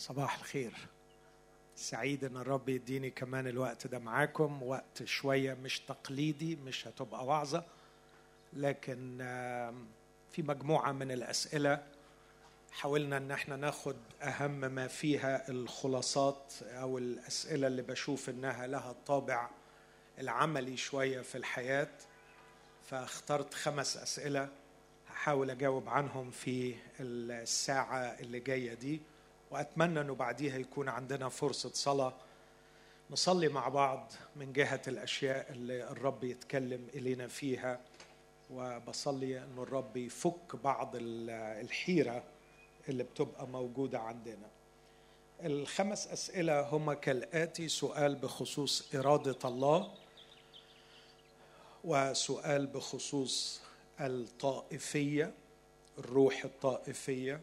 صباح الخير. سعيد ان الرب يديني كمان الوقت ده معاكم، وقت شويه مش تقليدي، مش هتبقى وعظه، لكن في مجموعه من الاسئله حاولنا ان احنا ناخد اهم ما فيها، الخلاصات او الاسئله اللي بشوف انها لها الطابع العملي شويه في الحياه. فاخترت 5 أسئلة هحاول اجاوب عنهم في الساعه اللي جايه دي، وأتمنى أنه بعديها يكون عندنا فرصة صلاة نصلي مع بعض من جهة الأشياء اللي الرب يتكلم إلينا فيها. وبصلي أن الرب يفك بعض الحيرة اللي بتبقى موجودة عندنا. 5 أسئلة هما كالآتي: سؤال بخصوص إرادة الله، وسؤال بخصوص الطائفية، الروح الطائفية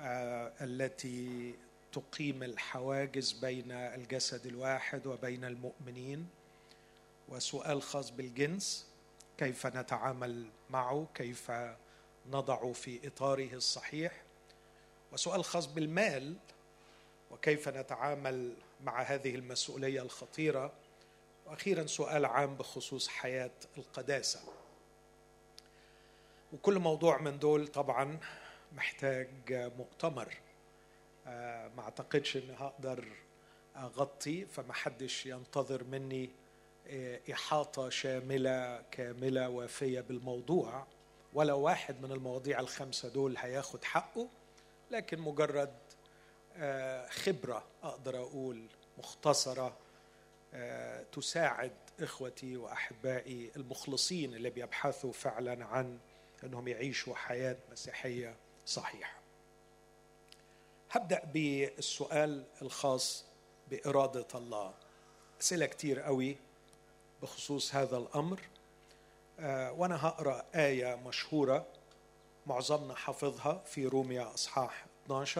التي تقيم الحواجز بين الجسد الواحد وبين المؤمنين، وسؤال خاص بالجنس، كيف نتعامل معه، كيف نضعه في إطاره الصحيح، وسؤال خاص بالمال وكيف نتعامل مع هذه المسؤولية الخطيرة، وأخيرا سؤال عام بخصوص حياة القداسة. وكل موضوع من دول طبعا محتاج مؤتمر، ما اعتقدش ان هقدر اغطي، فمحدش ينتظر مني احاطه شامله كامله وافيه بالموضوع، ولا واحد من المواضيع ال5 دول هياخد حقه، لكن مجرد خبره اقدر اقول مختصره تساعد اخوتي واحبائي المخلصين اللي بيبحثوا فعلا عن انهم يعيشوا حياه مسيحيه صحيح. هبدأ بالسؤال الخاص بإرادة الله. أسئلة كتير قوي بخصوص هذا الأمر، وأنا هقرأ آية مشهورة معظمنا حافظها في روميا أصحاح 12،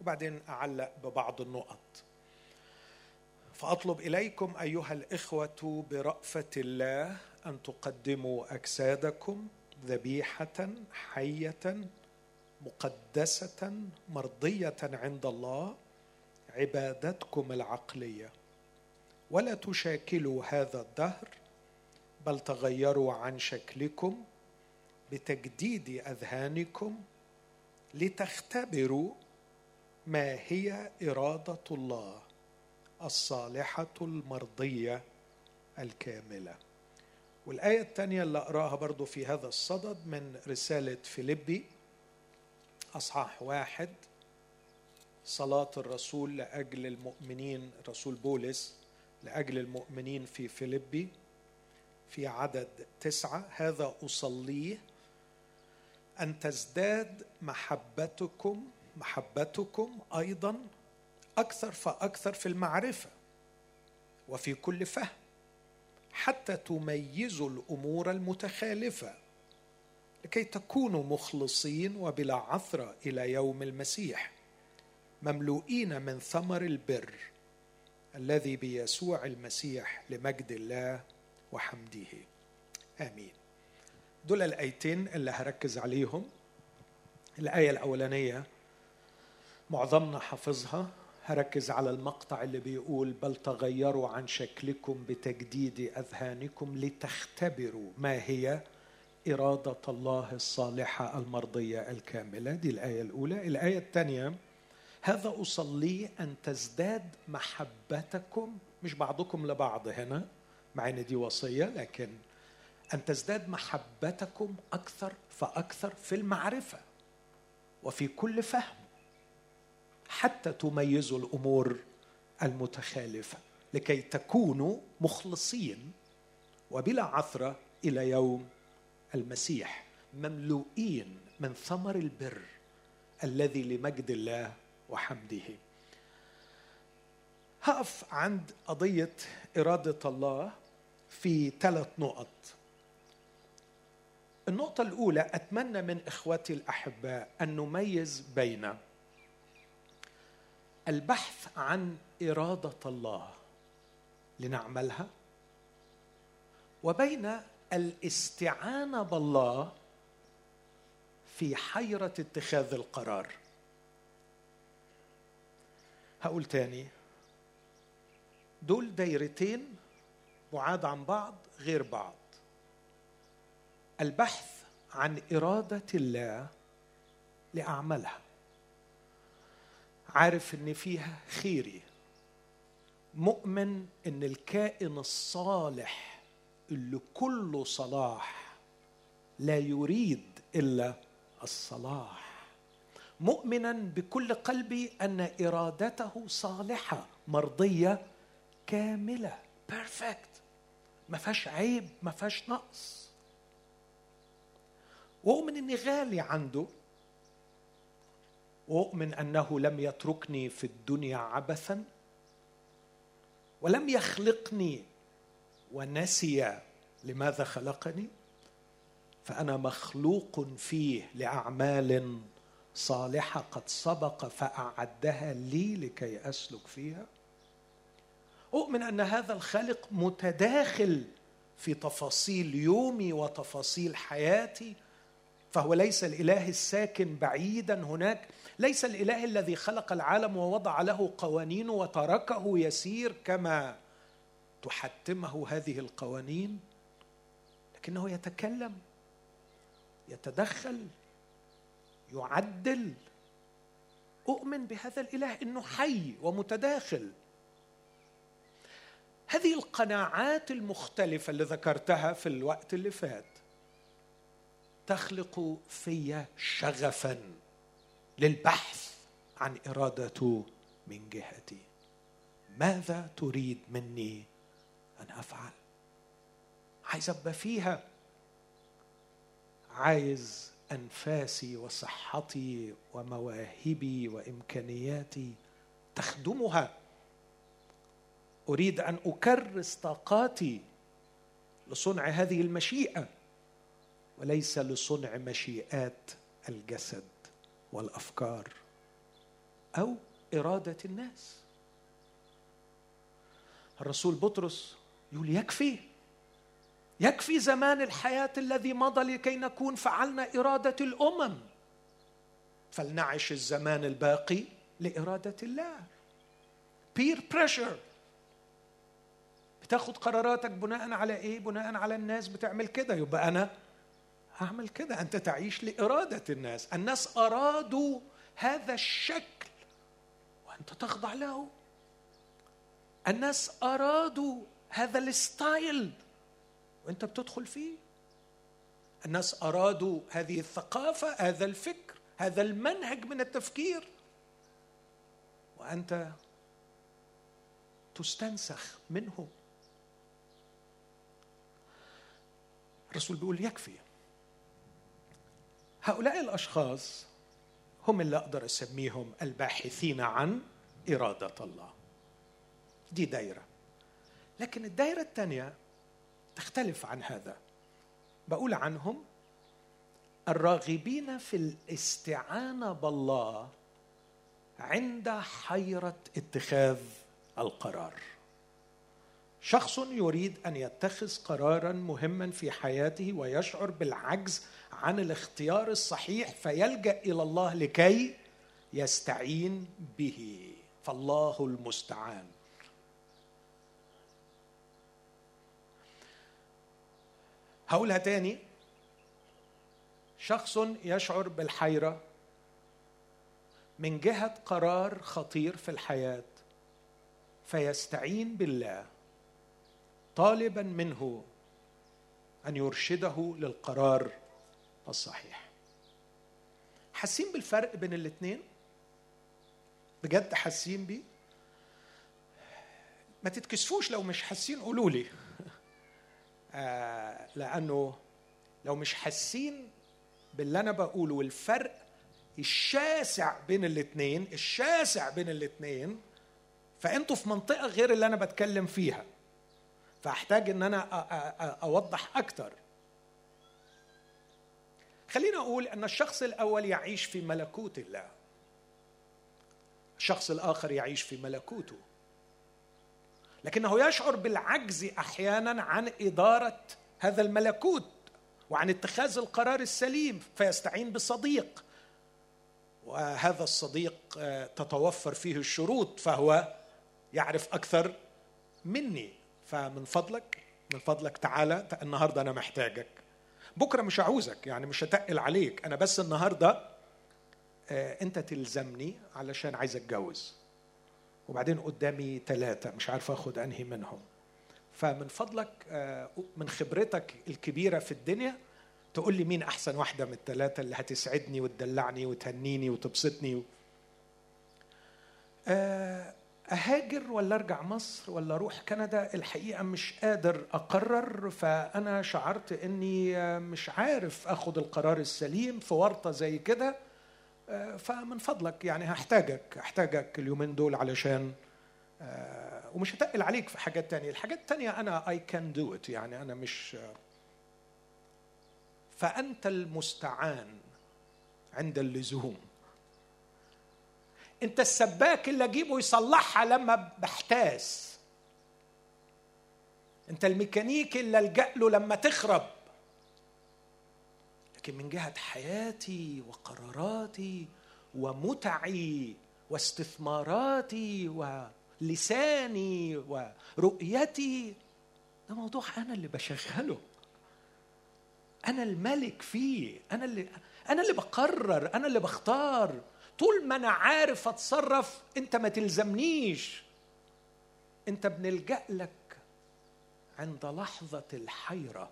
وبعدين أعلق ببعض النقط. فأطلب إليكم أيها الإخوة برأفة الله أن تقدموا أجسادكم ذبيحة حية مقدسة مرضية عند الله، عبادتكم العقلية، ولا تشاكلوا هذا الدهر، بل تغيروا عن شكلكم بتجديد أذهانكم لتختبروا ما هي إرادة الله الصالحة المرضية الكاملة. والآية الثانية اللي أقرأها برضو في هذا الصدد من رسالة فيليبي أصحاح 1، صلاة الرسول لأجل المؤمنين، رسول بولس لأجل المؤمنين في فيليبي، في عدد 9: هذا أصليه أن تزداد محبتكم أيضا أكثر فأكثر في المعرفة وفي كل فهم، حتى تميزوا الأمور المتخالفة، لكي تكونوا مخلصين وبلا عثرة إلى يوم المسيح، مملوئين من ثمر البر الذي بيسوع المسيح لمجد الله وحمده، آمين. دول الآيتين اللي هركز عليهم. الآية الأولانية معظمنا حافظها، هركز على المقطع اللي بيقول بل تغيروا عن شكلكم بتجديد أذهانكم لتختبروا ما هي إرادة الله الصالحة المرضية الكاملة. دي الآية الأولى. الآية الثانية: هذا أصلي أن تزداد محبتكم، مش بعضكم لبعض هنا مع إن دي وصية، لكن أن تزداد محبتكم أكثر فأكثر في المعرفة وفي كل فهم، حتى تميزوا الأمور المتخالفة، لكي تكونوا مخلصين وبلا عثرة إلى يوم المسيح، مملوئين من ثمر البر الذي لمجد الله وحمده. هقف عند قضية إرادة الله في 3 نقط. النقطة الأولى: أتمنى من إخوتي الأحباء أن نميز بين البحث عن إرادة الله لنعملها، وبين الاستعانة بالله في حيرة اتخاذ القرار. هقول تاني، دول دايرتين بعاد عن بعض غير بعض. البحث عن إرادة الله لأعمالها، عارف إن فيها خيري، مؤمن إن الكائن الصالح اللي كله صلاح لا يريد إلا الصلاح، مؤمنا بكل قلبي أن إرادته صالحة مرضية كاملة perfect، ما فيهاش عيب ما فيهاش نقص، وأؤمن إني غالي عنده، وأؤمن أنه لم يتركني في الدنيا عبثا ولم يخلقني ونسي لماذا خلقني، فأنا مخلوق فيه لأعمال صالحة قد سبق فأعدها لي لكي أسلك فيها، أؤمن أن هذا الخالق متداخل في تفاصيل يومي وتفاصيل حياتي، فهو ليس الإله الساكن بعيدا هناك، ليس الإله الذي خلق العالم ووضع له قوانينه وتركه يسير كما تحتمه هذه القوانين، لكنه يتكلم، يتدخل، يعدل. أؤمن بهذا الإله إنه حي ومتداخل. هذه القناعات المختلفة اللي ذكرتها في الوقت اللي فات تخلق في شغفاً للبحث عن إرادته من جهتي، ماذا تريد مني أن أفعل؟ عايز أبقى فيها، عايز أنفاسي وصحتي ومواهبي وإمكانياتي تخدمها، أريد أن أكرس طاقاتي لصنع هذه المشيئة وليس لصنع مشيئات الجسد والأفكار أو إرادة الناس. الرسول بطرس يقول يكفي زمان الحياة الذي مضى لكي نكون فعلنا إرادة الأمم، فلنعش الزمان الباقي لإرادة الله. peer pressure، بتاخد قراراتك بناء على إيه؟ بناء على الناس بتعمل كده يبقى أنا أعمل كده. أنت تعيش لإرادة الناس، الناس أرادوا هذا الشكل وأنت تخضع له، الناس أرادوا هذا الستايل وأنت بتدخل فيه، الناس أرادوا هذه الثقافة، هذا الفكر، هذا المنهج من التفكير، وأنت تستنسخ منه. الرسول بيقول يكفي. هؤلاء الأشخاص هم اللي أقدر أسميهم الباحثين عن إرادة الله. دي دايرة، لكن الدايرة الثانية تختلف عن هذا، بقول عنهم الراغبين في الاستعانة بالله عند حيرة اتخاذ القرار. شخص يريد أن يتخذ قراراً مهماً في حياته ويشعر بالعجز عن الاختيار الصحيح فيلجأ إلى الله لكي يستعين به، فالله المستعان. هقولها تاني، شخص يشعر بالحيرة من جهة قرار خطير في الحياة فيستعين بالله طالباً منه أن يرشده للقرار الصحيح. حاسين بالفرق بين الاتنين؟ بجد حاسين بيه؟ ما تتكسفوش لو مش حاسين قولولي، لأنه لو مش حاسين باللي أنا بقوله والفرق الشاسع بين الاتنين، فأنتوا في منطقة غير اللي أنا بتكلم فيها، فأحتاج أن أنا أوضح أكتر. خلينا أقول أن الشخص الأول يعيش في ملكوت الله، الشخص الآخر يعيش في ملكوته، لكنه يشعر بالعجز أحياناً عن إدارة هذا الملكوت وعن اتخاذ القرار السليم فيستعين بصديق، وهذا الصديق تتوفر فيه الشروط، فهو يعرف أكثر مني. فمن فضلك تعالى النهاردة أنا محتاجك، بكرة مش عاوزك، يعني مش هتقل عليك، أنا بس النهاردة أنت تلزمني علشان عايز أتجوز، وبعدين قدامي 3 مش عارف أخد أنهي منهم، فمن فضلك من خبرتك الكبيرة في الدنيا تقول لي مين أحسن واحدة من ال3 اللي هتسعدني وتدلعني وتهنيني وتبسطني. أهاجر ولا أرجع مصر ولا أروح كندا؟ الحقيقة مش قادر أقرر، فأنا شعرت أني مش عارف أخد القرار السليم في ورطة زي كده، فمن فضلك يعني هحتاجك اليومين دول علشان، ومش هتقل عليك في حاجات تانية. الحاجات التانية أنا I can do it، يعني أنا مش، فأنت المستعان عند اللزوم، أنت السباك اللي أجيبه يصلحها لما بحتاس، أنت الميكانيك اللي ألجأ له لما تخرب. لكن من جهة حياتي وقراراتي ومتعي واستثماراتي ولساني ورؤيتي، ده موضوع أنا اللي بشغله، أنا الملك فيه، أنا اللي بقرر، أنا اللي بختار. طول ما أنا عارف أتصرف أنت ما تلزمنيش، أنت بنلجأ لك عند لحظة الحيرة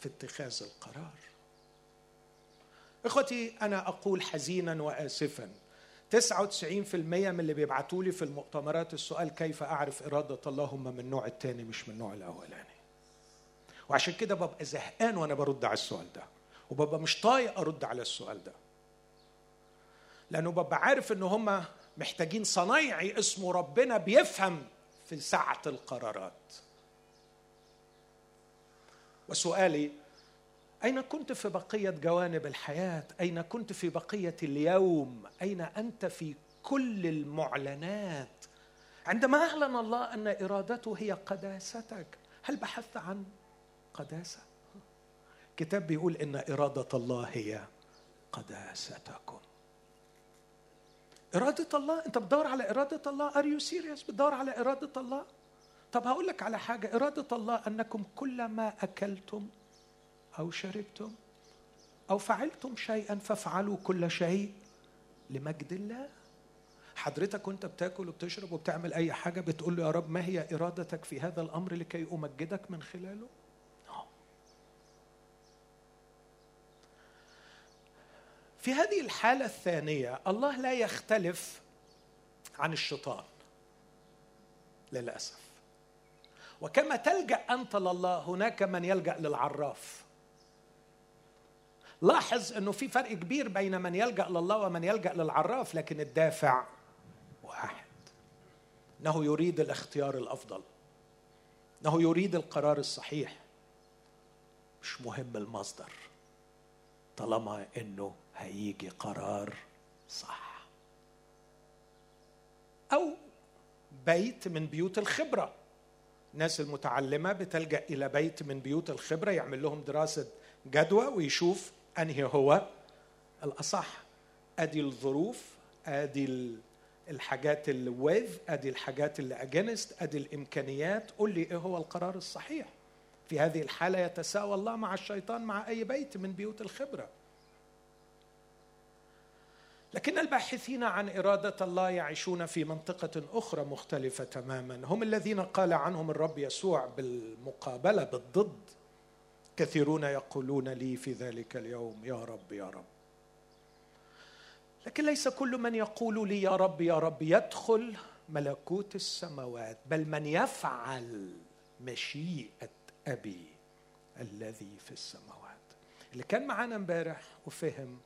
في اتخاذ القرار. إخوتي أنا أقول حزينا وآسفا، 99% من اللي بيبعتولي في المؤتمرات السؤال كيف أعرف إرادة الله هم من النوع الثاني مش من النوع الأولاني، وعشان كده ببقى زهقان وأنا برد على السؤال ده، وببقى مش طايق أرد على السؤال ده، لأنه ببقى عارف إن هم محتاجين صنايعي اسمه ربنا بيفهم في ساعة القرارات. وسؤالي أين كنت في بقية جوانب الحياة؟ أين كنت في بقية اليوم؟ أين أنت في كل المعلنات؟ عندما أعلن الله أن إرادته هي قداستك، هل بحثت عن قداسة؟ كتاب بيقول إن إرادة الله هي قداستكم. إرادة الله، أنت بتدور على إرادة الله؟ Are you serious؟ بتدور على إرادة الله؟ طب هقول لك على حاجة، إرادة الله أنكم كلما أكلتم أو شربتم أو فعلتم شيئا فافعلوا كل شيء لمجد الله. حضرتك وانت بتاكل وبتشرب وبتعمل أي حاجة بتقول له يا رب ما هي إرادتك في هذا الأمر لكي أمجدك من خلاله؟ في هذه الحالة الثانية الله لا يختلف عن الشيطان للأسف. وكما تلجأ أنت لله هناك من يلجأ للعراف. لاحظ أنه في فرق كبير بين من يلجأ لله ومن يلجأ للعراف، لكن الدافع واحد، أنه يريد الاختيار الأفضل، أنه يريد القرار الصحيح، مش مهم المصدر طالما أنه هيجي قرار صح. أو بيت من بيوت الخبرة، الناس المتعلمة بتلجأ إلى بيت من بيوت الخبرة يعمل لهم دراسة جدوى ويشوف أنهي هو الأصح. أدي الظروف، أدي الحاجات الويف، أدي الحاجات اللي أجنست، أدي الإمكانيات، قل لي إيه هو القرار الصحيح. في هذه الحالة يتساوى الله مع الشيطان مع أي بيت من بيوت الخبرة. لكن الباحثين عن إرادة الله يعيشون في منطقة أخرى مختلفة تماما، هم الذين قال عنهم الرب يسوع بالمقابلة بالضد كثيرون يقولون لي في ذلك اليوم يا رب يا رب. لكن ليس كل من يقول لي يا رب يا رب يدخل ملكوت السماوات، بل من يفعل مشيئة أبي الذي في السماوات. اللي كان معانا امبارح وفهم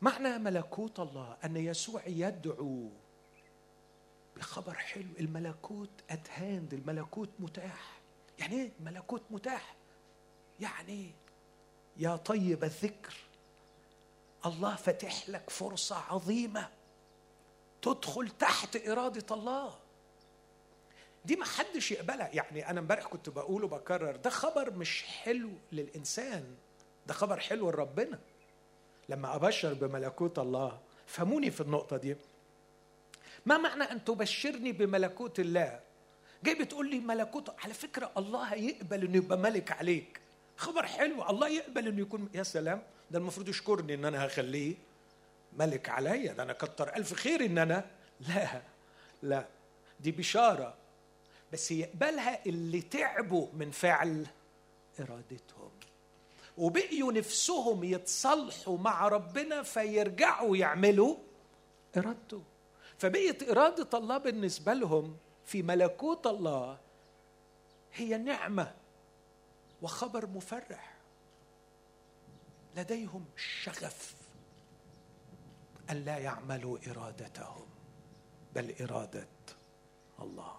معنى ملكوت الله أن يسوع يدعو بخبر حلو، الملكوت أتهاند، الملكوت متاح. يعني إيه ملكوت متاح؟ يعني يا طيب الذكر الله فتح لك فرصة عظيمة تدخل تحت إرادة الله، دي ما حدش يقبلها. يعني أنا امبارح كنت بقول وبكرر، ده خبر مش حلو للإنسان، ده خبر حلو لربنا. لما أبشر بملكوت الله. فهموني في النقطة دي، ما معنى أن تبشرني بملكوت الله؟ جاي بتقول لي ملكوت، على فكرة الله هيقبل أنه يبقى ملك عليك، خبر حلو، الله يقبل أنه يكون، يا سلام، ده المفروض يشكرني أن أنا هخليه ملك عليا، ده أنا كتر ألف خير أن أنا، لا دي بشارة، بس يقبلها اللي تعبوا من فعل إرادتهم وبقيوا نفسهم يتصالحوا مع ربنا فيرجعوا يعملوا إرادته. فبقيت إرادة الله بالنسبة لهم في ملكوت الله هي نعمة وخبر مفرح، لديهم شغف أن لا يعملوا إرادتهم بل إرادة الله.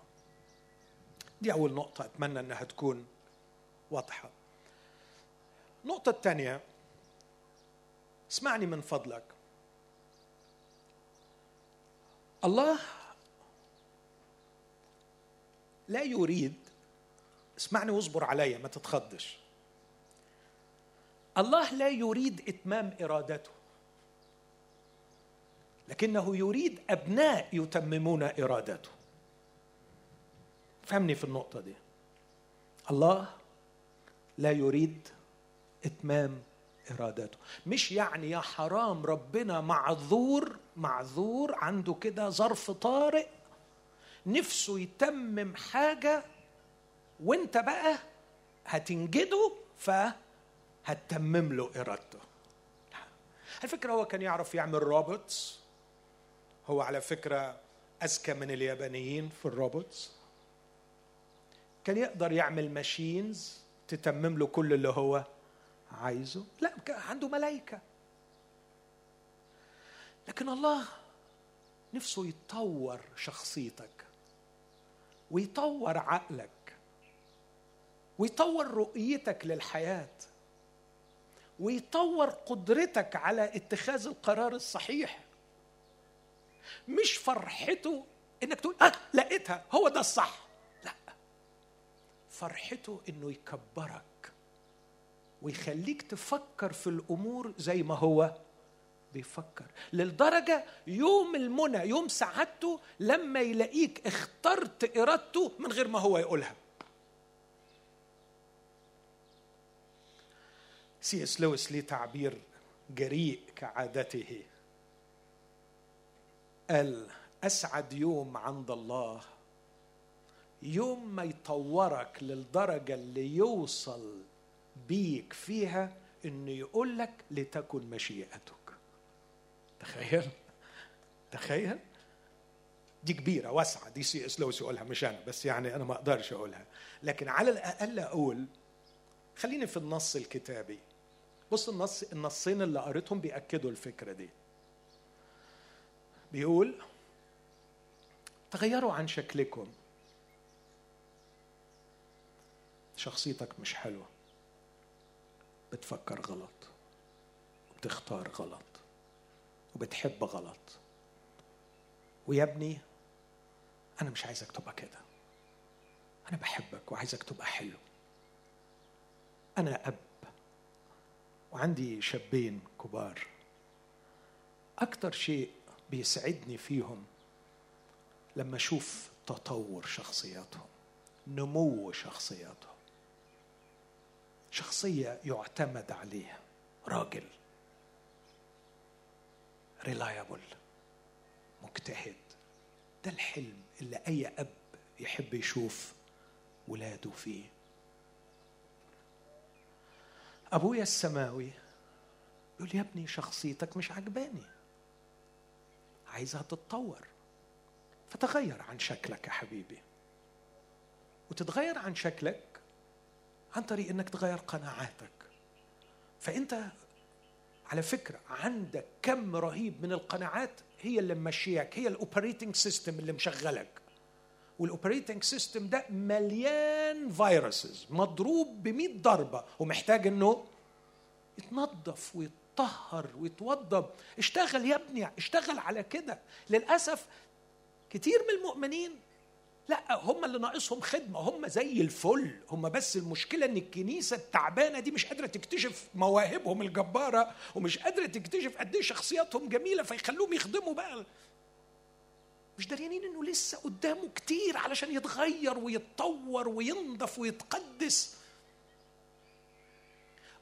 دي أول نقطة، أتمنى أنها تكون واضحة. النقطة الثانية، اسمعني من فضلك، الله لا يريد، اسمعني واصبر عليا ما تتخضش، الله لا يريد إتمام إرادته، لكنه يريد أبناء يتممون إرادته. فهمني في النقطة دي، الله لا يريد إتمام إرادته، مش يعني يا حرام ربنا معذور عنده كده ظرف طارئ نفسه يتمم حاجة وانت بقى هتنجده فهتتمم له إرادته. على فكرة هو كان يعرف يعمل روبوتس، هو على فكرة أذكى من اليابانيين في الروبوتس، كان يقدر يعمل ماشينز تتمم له كل اللي هو عايزه، لا عنده ملائكة، لكن الله نفسه يطور شخصيتك ويطور عقلك ويطور رؤيتك للحياة ويطور قدرتك على اتخاذ القرار الصحيح. مش فرحته انك تقول لقيتها هو ده الصح، لا، فرحته انه يكبرك ويخليك تفكر في الامور زي ما هو بيفكر، للدرجة يوم المنى، يوم سعادته، لما يلاقيك اخترت إرادته من غير ما هو يقولها. C.S. Lewis ليه تعبير جريء كعادته، قال أسعد يوم عند الله يوم ما يطورك للدرجة اللي يوصل بيك فيها إنه يقولك لتكن مشيئتك. تخيل دي كبيرة واسعة، دي C.S. Lewis يقولها مش أنا، بس يعني أنا ما أقدرش أقولها، لكن على الأقل أقول خليني في النص الكتابي. بص، النصين اللي قريتهم بيأكدوا الفكرة دي، بيقول تغيروا عن شكلكم، شخصيتك مش حلوة، بتفكر غلط وبتختار غلط وبتحب غلط، ويا ابني أنا مش عايزك تبقى كده، أنا بحبك وعايزك تبقى حلو. أنا أب وعندي شابين كبار، أكتر شيء بيسعدني فيهم لما أشوف تطور شخصياتهم، نمو شخصياتهم، شخصية يعتمد عليها، راجل ريلايبل، مجتهد. ده الحلم اللي أي أب يحب يشوف ولاده فيه. أبويا السماوي يقول يا ابني شخصيتك مش عجباني، عايزها تتطور، فتغير عن شكلك يا حبيبي. وتتغير عن شكلك عن طريق أنك تغير قناعاتك. فأنت على فكرة عندك كم رهيب من القناعات هي اللي ممشيك، هي الأوبريتنج سيستم اللي مشغلك، والأوبريتنج سيستم ده مليان فيروسز، مضروب ب100 ضربة ومحتاج إنه يتنظف ويتطهر ويتوضب. اشتغل يا ابني، اشتغل على كده. للأسف كتير من المؤمنين لا، هم اللي ناقصهم خدمة، هم زي الفل، هم بس المشكلة ان الكنيسة التعبانة دي مش قادرة تكتشف مواهبهم الجبارة ومش قادرة تكتشف قد ايه شخصياتهم جميلة، فيخلوهم يخدموا بقى، مش داريانين انه لسه قدامه كتير علشان يتغير ويتطور وينضف ويتقدس.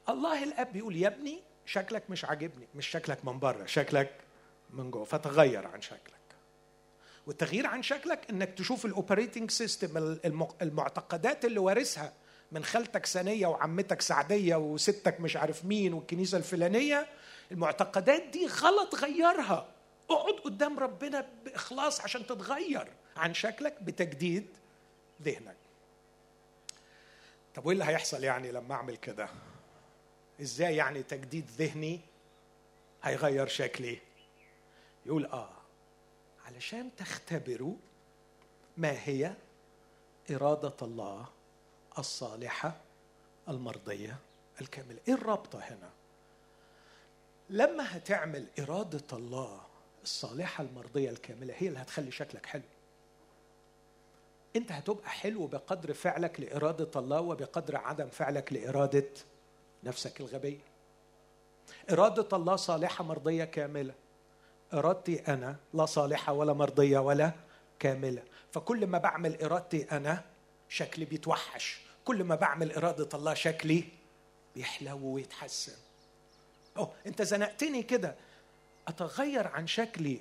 الله الاب يقول يا ابني شكلك مش عاجبني، مش شكلك من بره، شكلك من جوه، فتغير عن شكلك. والتغيير عن شكلك انك تشوف الاوبريتنج سيستم، المعتقدات اللي وارثها من خالتك سنية وعمتك سعدية وستك مش عارف مين والكنيسة الفلانية، المعتقدات دي غلط، غيرها. اقعد قدام ربنا بإخلاص عشان تتغير عن شكلك بتجديد ذهنك. طب وايه اللي هيحصل يعني لما اعمل كده؟ ازاي يعني تجديد ذهني هيغير شكلي؟ يقول علشان تختبروا ما هي إرادة الله الصالحة المرضية الكاملة. إيه الرابطة هنا؟ لما هتعمل إرادة الله الصالحة المرضية الكاملة هي اللي هتخلي شكلك حلو. أنت هتبقى حلو بقدر فعلك لإرادة الله وبقدر عدم فعلك لإرادة نفسك الغبية. إرادة الله صالحة مرضية كاملة، إرادتي أنا لا صالحة ولا مرضية ولا كاملة. فكل ما بعمل إرادتي أنا شكلي بيتوحش، كل ما بعمل إرادة الله شكلي بيحلو ويتحسن. أنت زنقتني كده، أتغير عن شكلي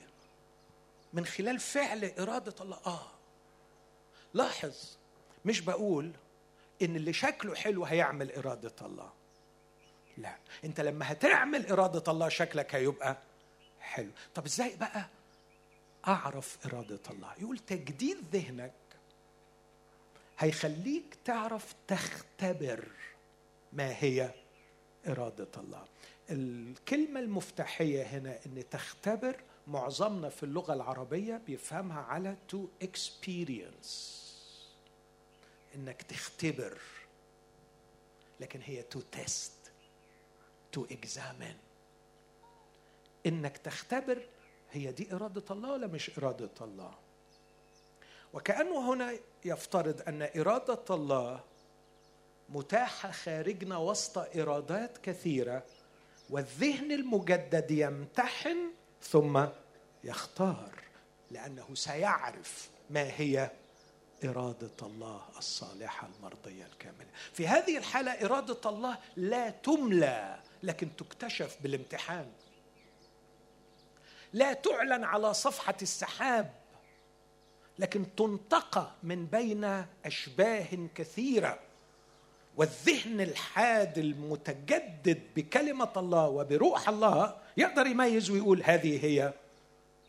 من خلال فعل إرادة الله. لاحظ، مش بقول إن اللي شكله حلو هيعمل إرادة الله، لا، أنت لما هتعمل إرادة الله شكلك هيبقى حلو. طب ازاي بقى اعرف إرادة الله؟ يقول تجديد ذهنك هيخليك تعرف تختبر ما هي إرادة الله. الكلمة المفتاحية هنا ان تختبر، معظمنا في اللغة العربية بيفهمها على to experience، انك تختبر، لكن هي to test to examine. إنك تختبر، هي دي إرادة الله ولا مش إرادة الله؟ وكأنه هنا يفترض أن إرادة الله متاحة خارجنا وسط إرادات كثيرة، والذهن المجدد يمتحن ثم يختار، لأنه سيعرف ما هي إرادة الله الصالحة المرضية الكاملة. في هذه الحالة إرادة الله لا تملى، لكن تكتشف بالامتحان. لا تعلن على صفحة السحاب، لكن تنتقى من بين أشباه كثيرة. والذهن الحاد المتجدد بكلمة الله وبروح الله يقدر يميز ويقول هذه هي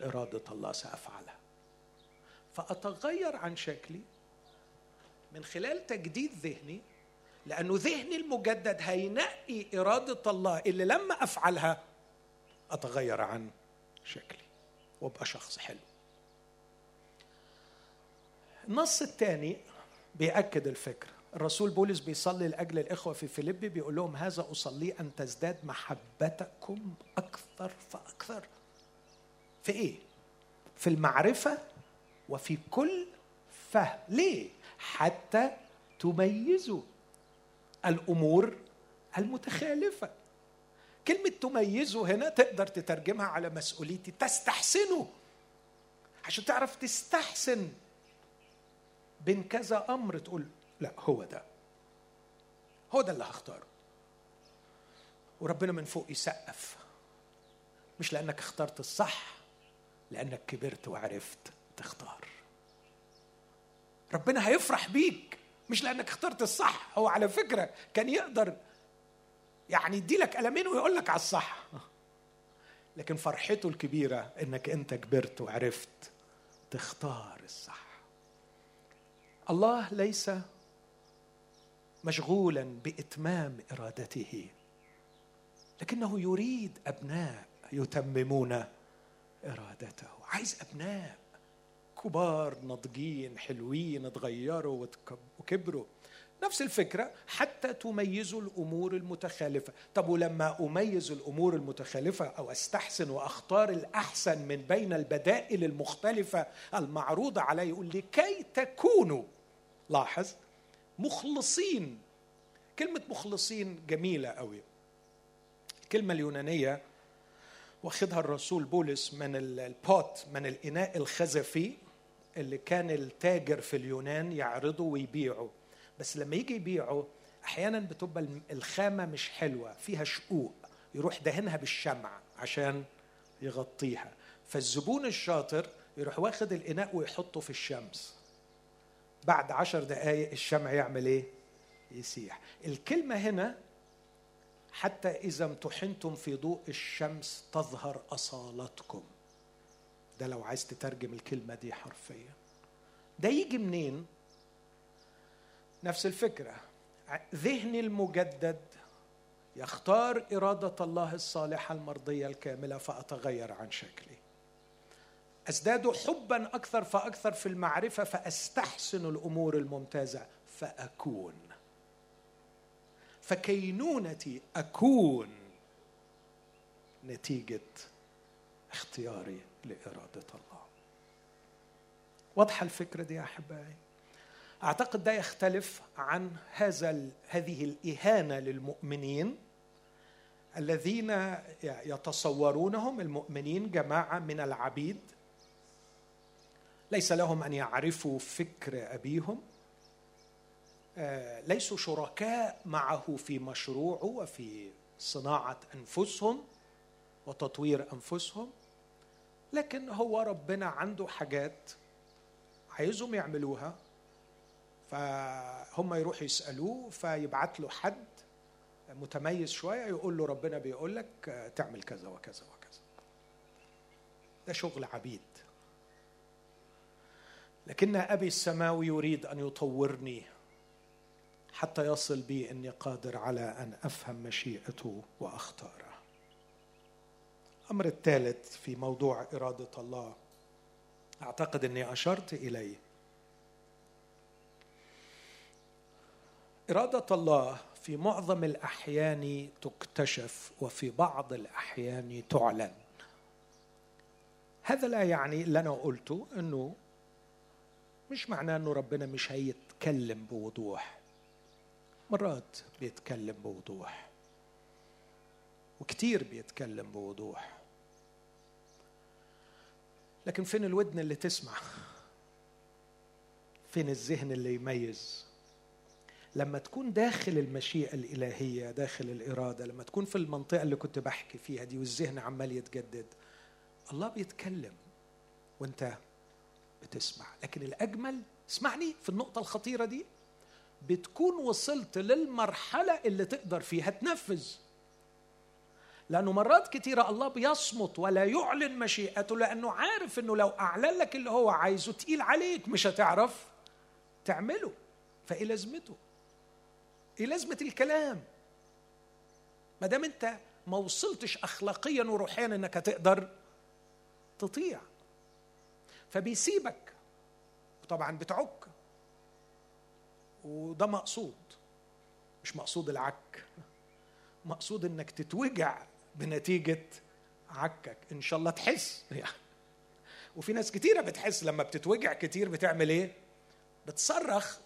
إرادة الله سأفعلها. فأتغير عن شكلي من خلال تجديد ذهني، لأنه ذهني المجدد هينقي إرادة الله اللي لما أفعلها أتغير عن شكلي وابقى شخص حلو. النص الثاني بيأكد الفكرة. الرسول بولس بيصلي لأجل الإخوة في فيليبي، بيقول لهم هذا أصلي أن تزداد محبتكم أكثر فأكثر. في إيه؟ في المعرفة وفي كل فهم. ليه؟ حتى تميزوا الأمور المتخالفة. كلمة تميزه هنا تقدر تترجمها على مسؤوليتي، تستحسنه، عشان تعرف تستحسن بين كذا أمر، تقول لا هو ده اللي هختاره. وربنا من فوق يسقف، مش لأنك اخترت الصح، لأنك كبرت وعرفت تختار. ربنا هيفرح بيك مش لأنك اخترت الصح، هو على فكرة كان يقدر يعني يدي لك قلمين ويقول لك على الصح، لكن فرحته الكبيرة انك انت كبرت وعرفت تختار الصح. الله ليس مشغولا بإتمام إرادته، لكنه يريد أبناء يتممون إرادته. عايز أبناء كبار نضجين حلوين اتغيروا وكبروا. نفس الفكرة، حتى تميزوا الأمور المتخالفة. طب ولما أميز الأمور المتخالفة أو أستحسن وأختار الأحسن من بين البدائل المختلفة المعروضة علي، يقول لكي تكونوا، لاحظ، مخلصين. كلمة مخلصين جميلة قوي. الكلمة اليونانية واخدها الرسول بولس من البوت، من الإناء الخزفي اللي كان التاجر في اليونان يعرضه ويبيعه، بس لما يجي يبيعه أحيانا بتبقى الخامة مش حلوة، فيها شقوق، يروح دهنها بالشمع عشان يغطيها. فالزبون الشاطر يروح واخد الإناء ويحطه في الشمس، بعد 10 دقايق الشمع يعمل إيه؟ يسيح. الكلمة هنا حتى إذا امتحنتم في ضوء الشمس تظهر أصالتكم، ده لو عايز تترجم الكلمة دي حرفيا. ده يجي منين؟ نفس الفكرة، ذهني المجدد يختار إرادة الله الصالحة المرضية الكاملة فأتغير عن شكلي، أزداد حبا أكثر فأكثر في المعرفة فأستحسن الأمور الممتازة فأكون، فكينونتي أكون نتيجة اختياري لإرادة الله. واضحة الفكرة دي يا أحبائي؟ أعتقد ده يختلف عن هذه الإهانة للمؤمنين الذين يتصورونهم المؤمنين جماعة من العبيد ليس لهم أن يعرفوا فكر أبيهم، ليسوا شركاء معه في مشروعه وفي صناعة أنفسهم وتطوير أنفسهم، لكن هو ربنا عنده حاجات عايزهم يعملوها، فهم يروحوا يسألوه، فيبعت له حد متميز شوية يقول له ربنا بيقول لك تعمل كذا وكذا وكذا. ده شغل عبيد. لكن أبي السماوي يريد أن يطورني حتى يصل بي أني قادر على أن أفهم مشيئته وأختاره. الأمر الثالث في موضوع إرادة الله أعتقد أني أشرت إليه، إرادة الله في معظم الأحيان تكتشف وفي بعض الأحيان تعلن. هذا لا يعني اللي أنا قلته أنه مش معناه أنه ربنا مش هيتكلم بوضوح، مرات بيتكلم بوضوح وكتير بيتكلم بوضوح، لكن فين الودن اللي تسمع؟ فين الذهن اللي يميز؟ لما تكون داخل المشيئة الإلهية، داخل الإرادة، لما تكون في المنطقة اللي كنت بحكي فيها دي والذهن عمال يتجدد، الله بيتكلم وانت بتسمع. لكن الأجمل، اسمعني في النقطة الخطيرة دي، بتكون وصلت للمرحلة اللي تقدر فيها تنفذ، لأنه مرات كتيرة الله بيصمت ولا يعلن مشيئته لأنه عارف أنه لو أعلن لك اللي هو عايزه تقيل عليك، مش هتعرف تعمله. فإيه لازمته؟ إيه لازمة الكلام ما دام أنت ما وصلتش أخلاقيا وروحيا أنك هتقدر تطيع؟ فبيسيبك وطبعا بتعك، وده مقصود، مش مقصود العك، مقصود أنك تتوجع بنتيجة عكك، إن شاء الله تحس يعني. وفي ناس كتيرة بتحس لما بتتوجع كتير بتعمل إيه؟ بتصرخ.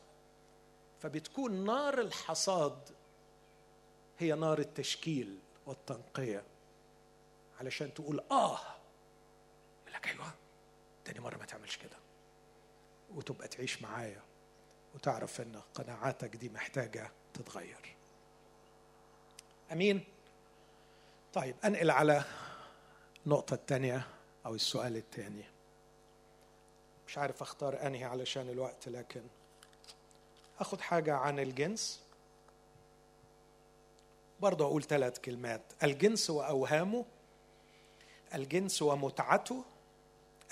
فبتكون نار الحصاد هي نار التشكيل والتنقية، علشان تقول لك أيوة تاني مرة ما تعملش كده، وتبقى تعيش معايا وتعرف أن قناعاتك دي محتاجة تتغير. أمين؟ طيب أنقل على النقطة الثانية أو السؤال الثاني، مش عارف أختار أنهي علشان الوقت، لكن أخذ حاجة عن الجنس برضو، أقول 3 كلمات: الجنس وأوهامه، الجنس ومتعته،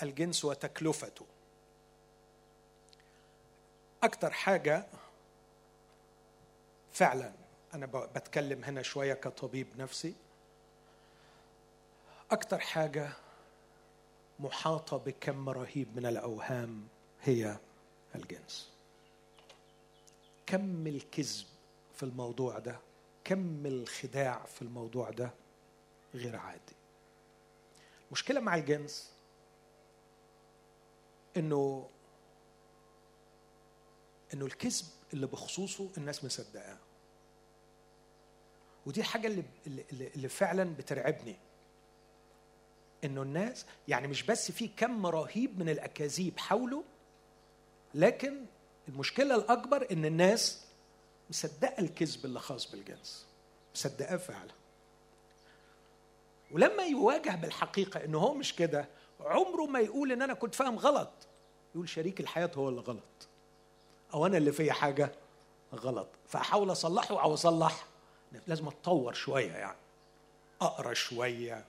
الجنس وتكلفته. أكتر حاجة فعلا، أنا بتكلم هنا شوية كطبيب نفسي، أكتر حاجة محاطة بكم رهيب من الأوهام هي الجنس. كم الكذب في الموضوع ده، كم الخداع في الموضوع ده غير عادي. مشكلة مع الجنس انه الكذب اللي بخصوصه الناس مصدقاه، ودي حاجة اللي فعلا بترعبني، انه الناس يعني مش بس في كم رهيب من الاكاذيب حوله، لكن المشكلة الاكبر ان الناس مصدقه الكذب اللي خاص بالجنس، مصدقه فعلا. ولما يواجه بالحقيقة انه هو مش كده، عمره ما يقول ان انا كنت فاهم غلط، يقول شريك الحياة هو اللي غلط، او انا اللي فيه حاجة غلط، فاحاول اصلحه او اصلح. لازم اتطور شوية، يعني اقرأ شوية،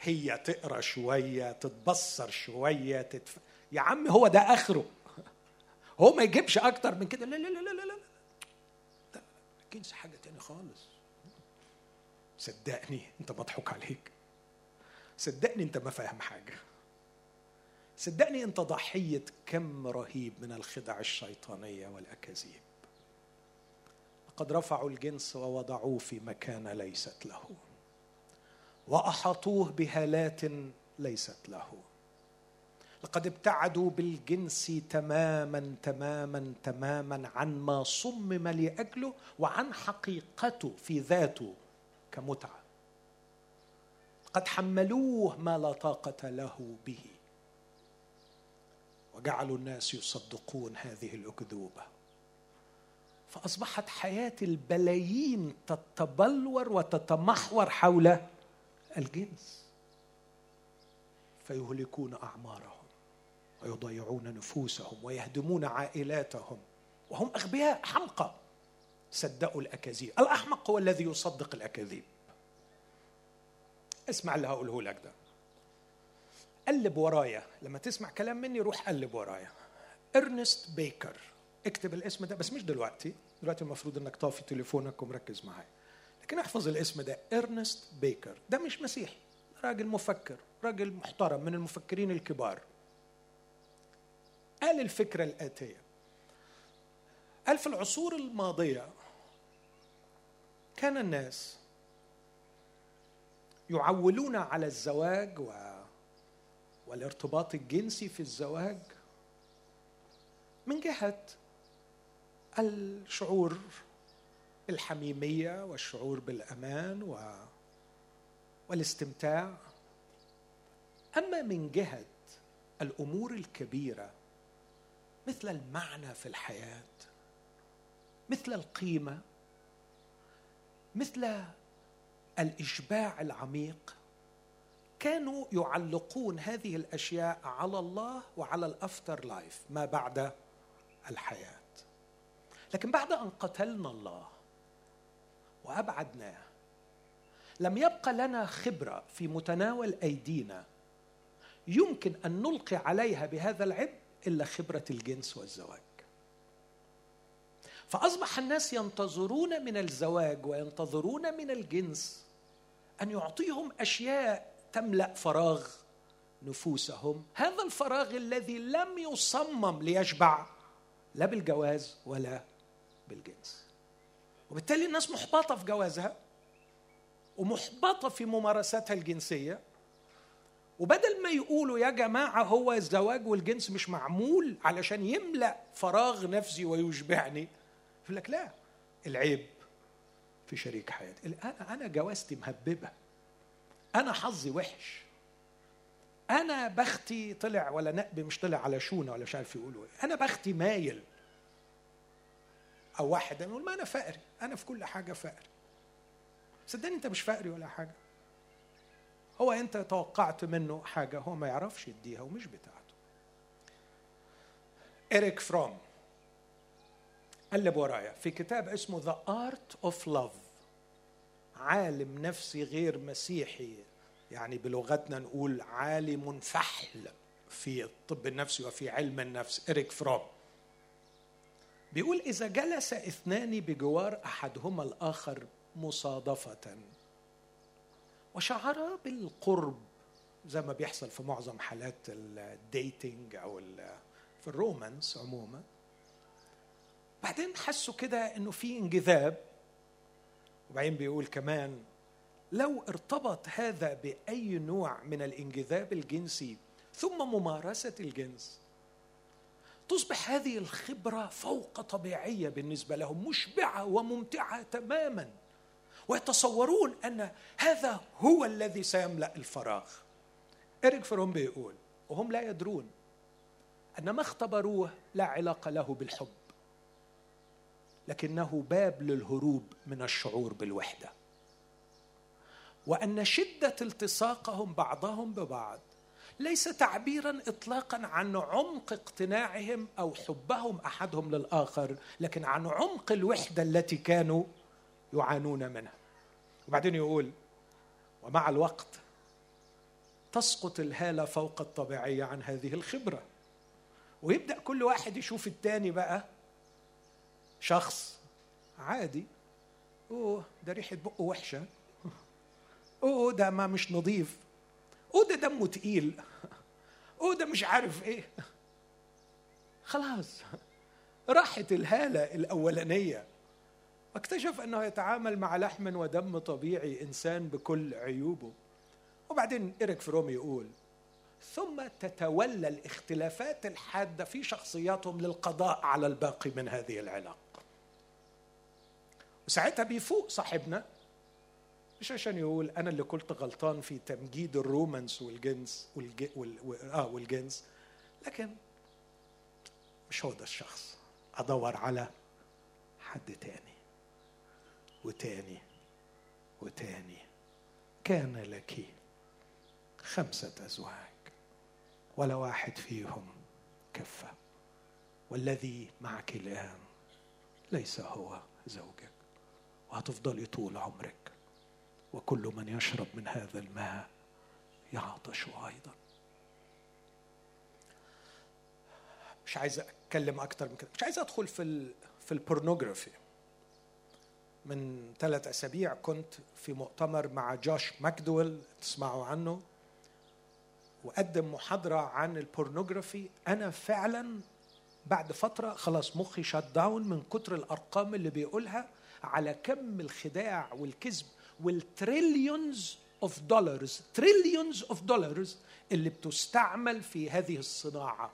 هي تقرأ شوية، تتبصر شوية، يا عمي هو ده اخره، هو ما يجيبش اكتر من كده. لا لا لا لا لا لا، كنس حاجة تاني خالص، صدقني انت مضحك عليك، صدقني انت ما فاهم حاجة، صدقني انت ضحية كم رهيب من الخدع الشيطانية والأكاذيب. لقد رفعوا الجنس ووضعوه في مكان ليست له، وأحطوه بهالات ليست له. لقد ابتعدوا بالجنس تماما تماما تماما عن ما صمم لأجله وعن حقيقته في ذاته كمتعة. قد حملوه ما لا طاقة له به، وجعلوا الناس يصدقون هذه الأكذوبة، فأصبحت حياة البلايين تتبلور وتتمحور حول الجنس، فيهلكون أعمارهم ويضيعون نفوسهم ويهدمون عائلاتهم، وهم أغبياء حمقى صدقوا الأكاذيب. الأحمق هو الذي يصدق الأكاذيب. اسمع اللي هقوله لك ده، قلب ورايا، لما تسمع كلام مني روح قلب ورايا. إرنست بيكر، اكتب الاسم ده، بس مش دلوقتي المفروض انك طافي تليفونك ومركز معايا، لكن احفظ الاسم ده، إرنست بيكر. ده مش مسيحي، راجل مفكر، راجل محترم من المفكرين الكبار. قال الفكرة الآتية، قال في العصور الماضية كان الناس يعولون على الزواج والارتباط الجنسي في الزواج من جهة الشعور الحميمية والشعور بالأمان والاستمتاع، أما من جهة الأمور الكبيرة مثل المعنى في الحياة، مثل القيمة، مثل الإشباع العميق، كانوا يعلقون هذه الأشياء على الله وعلى الأفتر لايف، ما بعد الحياة. لكن بعد أن قتلنا الله وأبعدناه، لم يبقى لنا خبرة في متناول أيدينا يمكن أن نلقي عليها بهذا العبء إلا خبرة الجنس والزواج. فأصبح الناس ينتظرون من الزواج وينتظرون من الجنس أن يعطيهم أشياء تملأ فراغ نفوسهم، هذا الفراغ الذي لم يصمم ليشبع لا بالجواز ولا بالجنس. وبالتالي الناس محبطة في جوازها ومحبطة في ممارساتها الجنسية، وبدل ما يقولوا يا جماعة هو الزواج والجنس مش معمول علشان يملأ فراغ نفسي ويشبعني، يقول لك لا، العيب في شريك حياتي، أنا جوازتي مهببة، أنا حظي وحش، أنا بختي طلع ولا نقب، مش طلع على شونة ولا مش عارف يقولوا، أنا بختي مايل. أو واحد يقول ما أنا فقري، أنا في كل حاجة فقري. صدقني أنت مش فقري ولا حاجة، هو أنت توقعت منه حاجة هو ما يعرفش يديها ومش بتاعته. إريك فروم قلب ورايا في كتاب اسمه The Art of Love، عالم نفسي غير مسيحي، يعني بلغتنا نقول عالم فحل في الطب النفسي وفي علم النفس، إريك فروم بيقول إذا جلس اثنان بجوار أحدهما الآخر مصادفة وشعرا بالقرب، زي ما بيحصل في معظم حالات الديتينج أو في الرومانس عموما، بعدين حسوا كده انه في انجذاب. وبعدين بيقول كمان لو ارتبط هذا بأي نوع من الانجذاب الجنسي ثم ممارسة الجنس تصبح هذه الخبرة فوق طبيعية بالنسبة لهم، مشبعة وممتعة تماما، ويتصورون أن هذا هو الذي سيملأ الفراغ. إريك فروم بيقول وهم لا يدرون أن ما اختبروه لا علاقة له بالحب، لكنه باب للهروب من الشعور بالوحدة، وأن شدة التصاقهم بعضهم ببعض ليس تعبيراً إطلاقاً عن عمق اقتناعهم أو حبهم أحدهم للآخر، لكن عن عمق الوحدة التي كانوا يعانون منها. وبعدين يقول ومع الوقت تسقط الهالة فوق الطبيعية عن هذه الخبرة، ويبدأ كل واحد يشوف التاني بقى شخص عادي. ده ريحة بقه وحشة، ده ما مش نظيف، ده دمه تقيل، ده مش عارف ايه. خلاص راحت الهالة الأولانية، واكتشف أنه يتعامل مع لحم ودم طبيعي، إنسان بكل عيوبه. وبعدين إريك فروم يقول ثم تتولى الاختلافات الحادة في شخصياتهم للقضاء على الباقي من هذه العلاقة. وساعتها بيفوق صاحبنا، مش عشان يقول أنا اللي كنت غلطان في تمجيد الرومانس والجنس، لكن مش هو ده الشخص، أدور على حد تاني وتاني وتاني. كان لك 5 أزواج ولا واحد فيهم كفى، والذي معك الآن ليس هو زوجك، وهتفضلي طول عمرك، وكل من يشرب من هذا الماء يعطش أيضا. مش عايز أتكلم أكتر من كده، مش عايز أدخل في البورنوغرافي. من 3 أسابيع كنت في مؤتمر مع جوش ماكدويل، تسمعوا عنه، وقدم محاضرة عن البورنوغرافي. أنا فعلا بعد فترة خلاص مخي شات داون من كتر الأرقام اللي بيقولها على كم الخداع والكذب والتريليونز أوف دولارز اللي بتستعمل في هذه الصناعة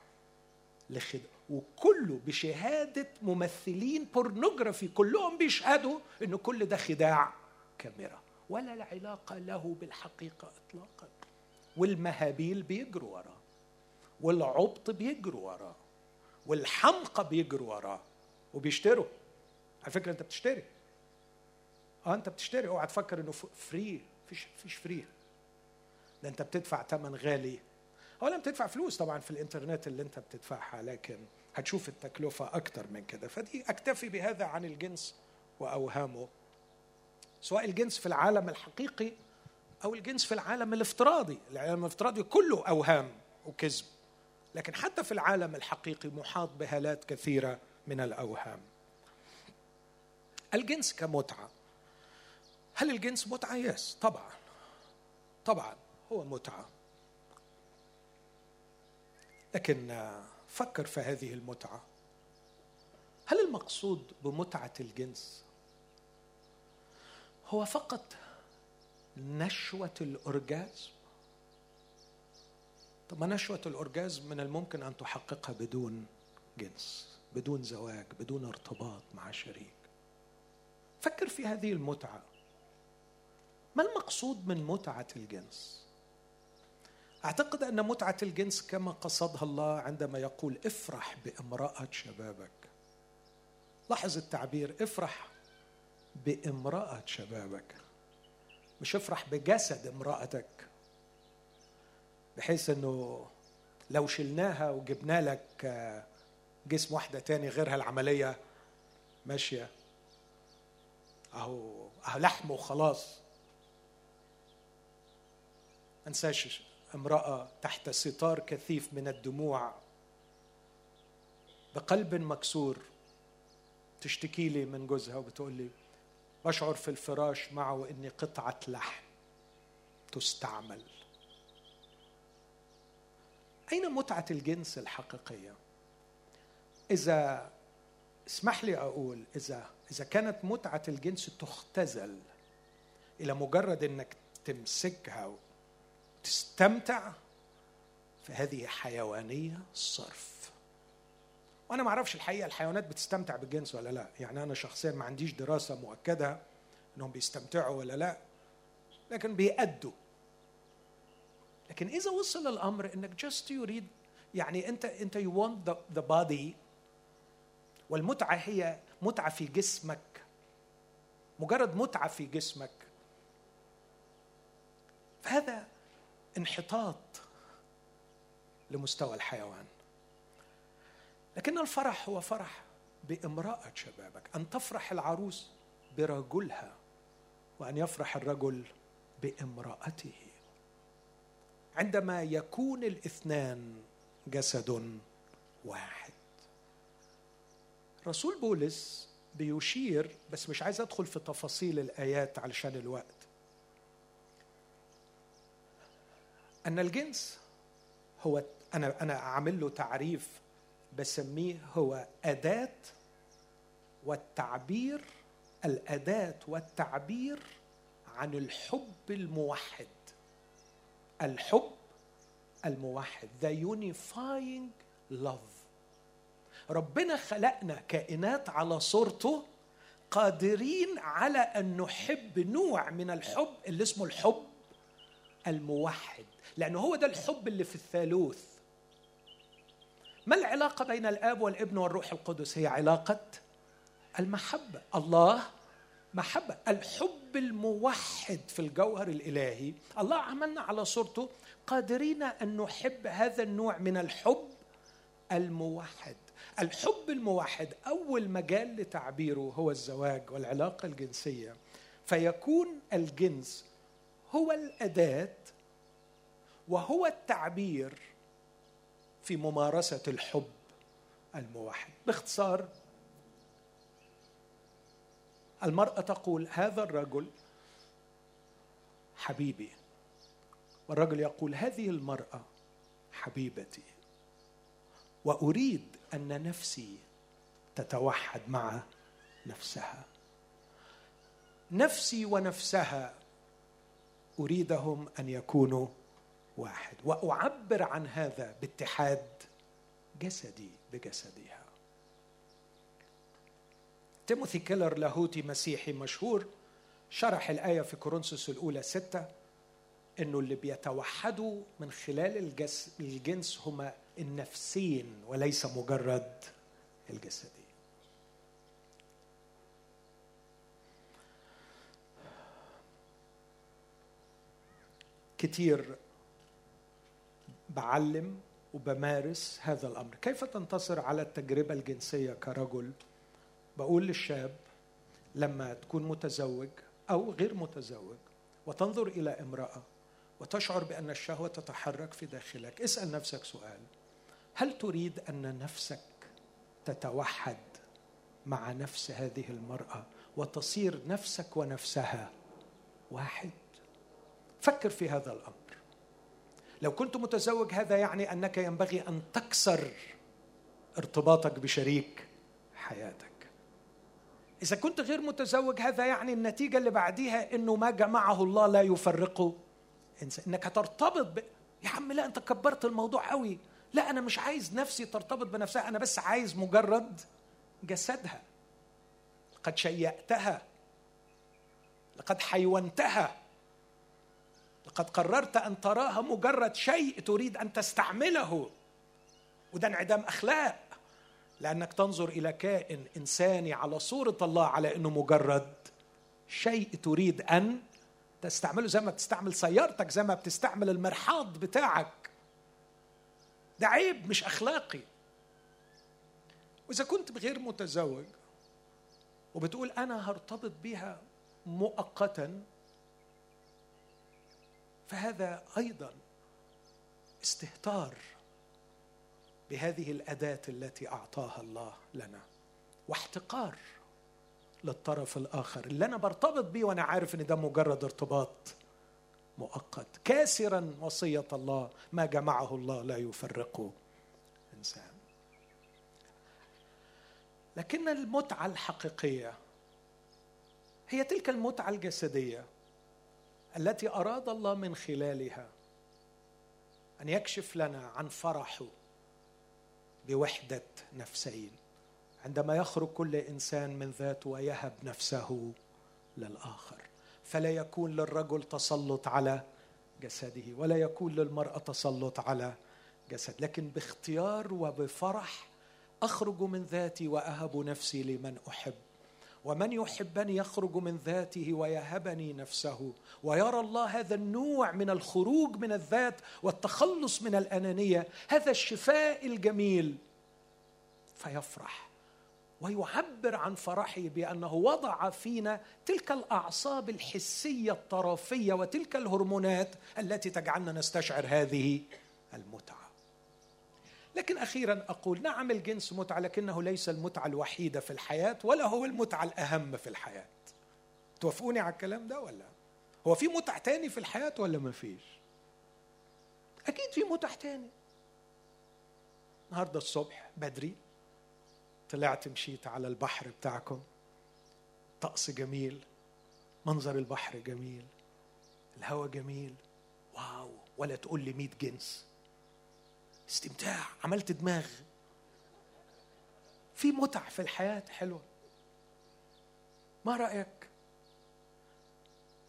للخداع، وكله بشهادة ممثلين بورنوغرافي كلهم بيشهدوا إن كل ده خداع كاميرا، ولا علاقة له بالحقيقة إطلاقا. والمهابيل بيجروا وراه، والعبط بيجروا وراه، والحمقى بيجروا وراه، وبيشتروا. على فكرة أنت بتشتري، أنت بتشتري، أوعى تفكر إنه فري، فيش فري، ده أنت بتدفع ثمن غالي. أولا بتدفع فلوس طبعا في الإنترنت اللي أنت بتدفعها، لكن هتشوف التكلفة أكتر من كده. فدي أكتفي بهذا عن الجنس وأوهامه، سواء الجنس في العالم الحقيقي أو الجنس في العالم الافتراضي. العالم الافتراضي كله أوهام وكذب، لكن حتى في العالم الحقيقي محاط بهالات كثيرة من الأوهام. الجنس كمتعة، هل الجنس متعة؟ يس، طبعا هو متعة، لكن فكر في هذه المتعة. هل المقصود بمتعة الجنس هو فقط نشوة الأورجازم؟ طب نشوة الأورجازم من الممكن أن تحققها بدون جنس، بدون زواج، بدون ارتباط مع شريك. فكر في هذه المتعة، ما المقصود من متعة الجنس؟ أعتقد أن متعة الجنس كما قصدها الله عندما يقول افرح بامرأة شبابك. لاحظ التعبير، افرح بامرأة شبابك، مش افرح بجسد امرأتك، بحيث أنه لو شلناها وجبنا لك جسم واحدة تاني غيرها العملية ماشية، أهو لحمه خلاص. أنساش امرأة تحت ستار كثيف من الدموع بقلب مكسور تشتكي لي من جوزها وبتقول لي بشعر في الفراش معه إني قطعة لحم تستعمل. أين متعة الجنس الحقيقية إذا اسمح لي أقول إذا كانت متعة الجنس تختزل إلى مجرد أنك تمسكها وتستمتع، فهذه حيوانية صرف. وأنا ما أعرفش الحقيقة الحيوانات بتستمتع بالجنس ولا لا، يعني أنا شخصيا ما عنديش دراسة مؤكدة أنهم بيستمتعوا ولا لا، لكن بيأدوا. لكن إذا وصل الأمر أنك just يريد، يعني أنت you want the body، والمتعة هي متعة في جسمك، مجرد متعة في جسمك، فهذا انحطاط لمستوى الحيوان. لكن الفرح هو فرح بامرأة شبابك، أن تفرح العروس برجلها وأن يفرح الرجل بامرأته، عندما يكون الاثنان جسد واحد. رسول بولس بيشير، بس مش عايز أدخل في تفاصيل الآيات علشان الوقت، أن الجنس هو، أنا أعمل له تعريف بسميه هو أداة والتعبير، الأداة والتعبير عن الحب الموحد، الحب الموحد، the unifying love. ربنا خلقنا كائنات على صورته قادرين على أن نحب نوع من الحب اللي اسمه الحب الموحد، لأنه هو ده الحب اللي في الثالوث. ما العلاقة بين الآب والابن والروح القدس؟ هي علاقة المحبة، الله محبة، الحب الموحد في الجوهر الإلهي. الله عملنا على صورته قادرين أن نحب هذا النوع من الحب الموحد. الحب الموحد أول مجال لتعبيره هو الزواج والعلاقة الجنسية، فيكون الجنس هو الأداة وهو التعبير في ممارسة الحب الموحد. باختصار، المرأة تقول هذا الرجل حبيبي، والرجل يقول هذه المرأة حبيبتي، وأريد أن نفسي تتوحد مع نفسها، نفسي ونفسها أريدهم أن يكونوا واحد، وأعبر عن هذا باتحاد جسدي بجسدها. تيموثي كيلر، لاهوتي مسيحي مشهور، شرح الآية في كورنثوس الأولى 6 إنه اللي بيتوحدوا من خلال الجنس هما النفسين وليس مجرد الجسدين. كتير بعلم وبمارس هذا الأمر، كيف تنتصر على التجربة الجنسية كرجل؟ بقول للشاب لما تكون متزوج أو غير متزوج وتنظر إلى امرأة وتشعر بأن الشهوة تتحرك في داخلك، اسأل نفسك سؤال: هل تريد أن نفسك تتوحد مع نفس هذه المرأة وتصير نفسك ونفسها واحد؟ فكر في هذا الأمر. لو كنت متزوج، هذا يعني أنك ينبغي أن تكسر ارتباطك بشريك حياتك. إذا كنت غير متزوج، هذا يعني النتيجة اللي بعديها إنه ما جمعه الله لا يفرقه، إنك هترتبط يا عم لا، أنت كبرت الموضوع قوي، لا أنا مش عايز نفسي ترتبط بنفسها، أنا بس عايز مجرد جسدها. لقد شيأتها، لقد حيوانتها، لقد قررت أن تراها مجرد شيء تريد أن تستعمله، وده انعدام أخلاق، لأنك تنظر إلى كائن إنساني على صورة الله على أنه مجرد شيء تريد أن تستعمله، زي ما بتستعمل سيارتك، زي ما بتستعمل المرحاض بتاعك. ده عيب مش أخلاقي. وإذا كنت غير متزوج وبتقول أنا هرتبط بيها مؤقتاً، فهذا أيضاً استهتار بهذه الأداة التي أعطاها الله لنا، واحتقار للطرف الآخر اللي أنا برتبط بيه وأنا عارف أن ده مجرد ارتباط مؤقت، كاسراً وصية الله: ما جمعه الله لا يفرقه إنسان. لكن المتعة الحقيقية هي تلك المتعة الجسدية التي أراد الله من خلالها أن يكشف لنا عن فرحه بوحدة نفسين، عندما يخرج كل إنسان من ذاته ويهب نفسه للآخر، فلا يكون للرجل تسلط على جسده ولا يكون للمرأة تسلط على جسد، لكن باختيار وبفرح أخرج من ذاتي وأهب نفسي لمن أحب، ومن يحبني يخرج من ذاته ويهبني نفسه. ويرى الله هذا النوع من الخروج من الذات والتخلص من الأنانية، هذا الشفاء الجميل، فيفرح ويعبر عن فرحه بأنه وضع فينا تلك الأعصاب الحسية الطرفية وتلك الهرمونات التي تجعلنا نستشعر هذه المتعة. لكن أخيرا أقول نعم الجنس متعة، لكنه ليس المتعة الوحيدة في الحياة ولا هو المتعة الأهم في الحياة. توافقوني على الكلام ده ولا؟ هو في متعة تاني في الحياة ولا ما فيش؟ أكيد في متعة تاني. النهاردة الصبح بدري طلعت مشيت على البحر بتاعكم، طقس جميل، منظر البحر جميل، الهواء جميل، واو، ولا تقول لي 100 جنس، استمتاع، عملت دماغ، في متع في الحياة حلوة. ما رأيك؟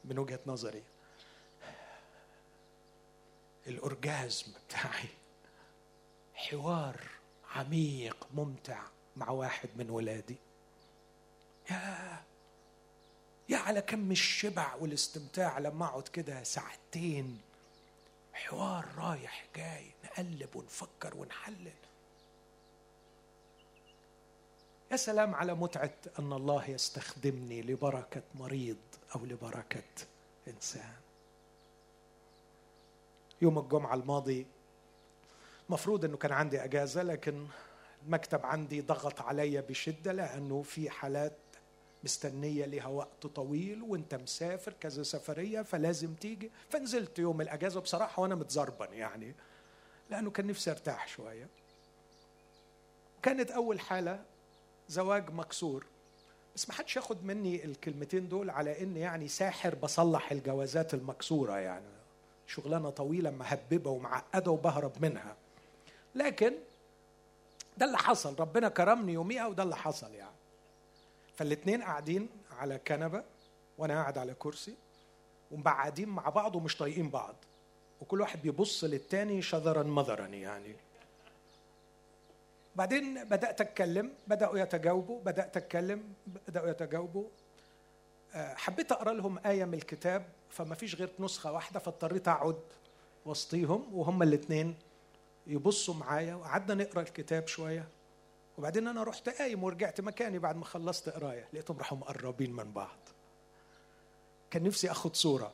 من وجهة نظري الأورجازم بتاعي حوار عميق ممتع مع واحد من ولادي، يا على كم الشبع والاستمتاع لما اقعد كده ساعتين حوار رايح جاي، نقلب ونفكر ونحلل. يا سلام على متعة أن الله يستخدمني لبركة مريض أو لبركة إنسان. يوم الجمعة الماضي مفروض أنه كان عندي أجازة، لكن المكتب عندي ضغط عليا بشدة لأنه في حالات مستنية لها وقت طويل وانت مسافر كذا سفرية فلازم تيجي، فنزلت يوم الأجازة بصراحة وأنا متزربن يعني، لأنه كان نفسي ارتاح شوية. كانت أول حالة زواج مكسور، بس ما حدش ياخد مني الكلمتين دول على إن يعني ساحر بصلح الجوازات المكسورة، يعني شغلانة طويلة مهببة ومعقدة وبهرب منها، لكن ده اللي حصل، ربنا كرمني يوميها وده اللي حصل يعني. فالاثنين قاعدين على كنبة وانا قاعد على كرسي، ومبعدين مع بعض ومش طايقين بعض، وكل واحد بيبص للتاني شذرا مذرا يعني. بعدين بدأت اتكلم، بدأوا يتجاوبوا. حبيت اقرا لهم آية من الكتاب، فما فيش غير نسخة واحدة، فاضطريت اقعد وسطيهم وهم الاثنين يبصوا معايا، وقعدنا نقرا الكتاب شويه، وبعدين انا رحت قايم ورجعت مكاني بعد ما خلصت قرايه، لقيتهم راحوا مقربين من بعض. كان نفسي اخد صوره،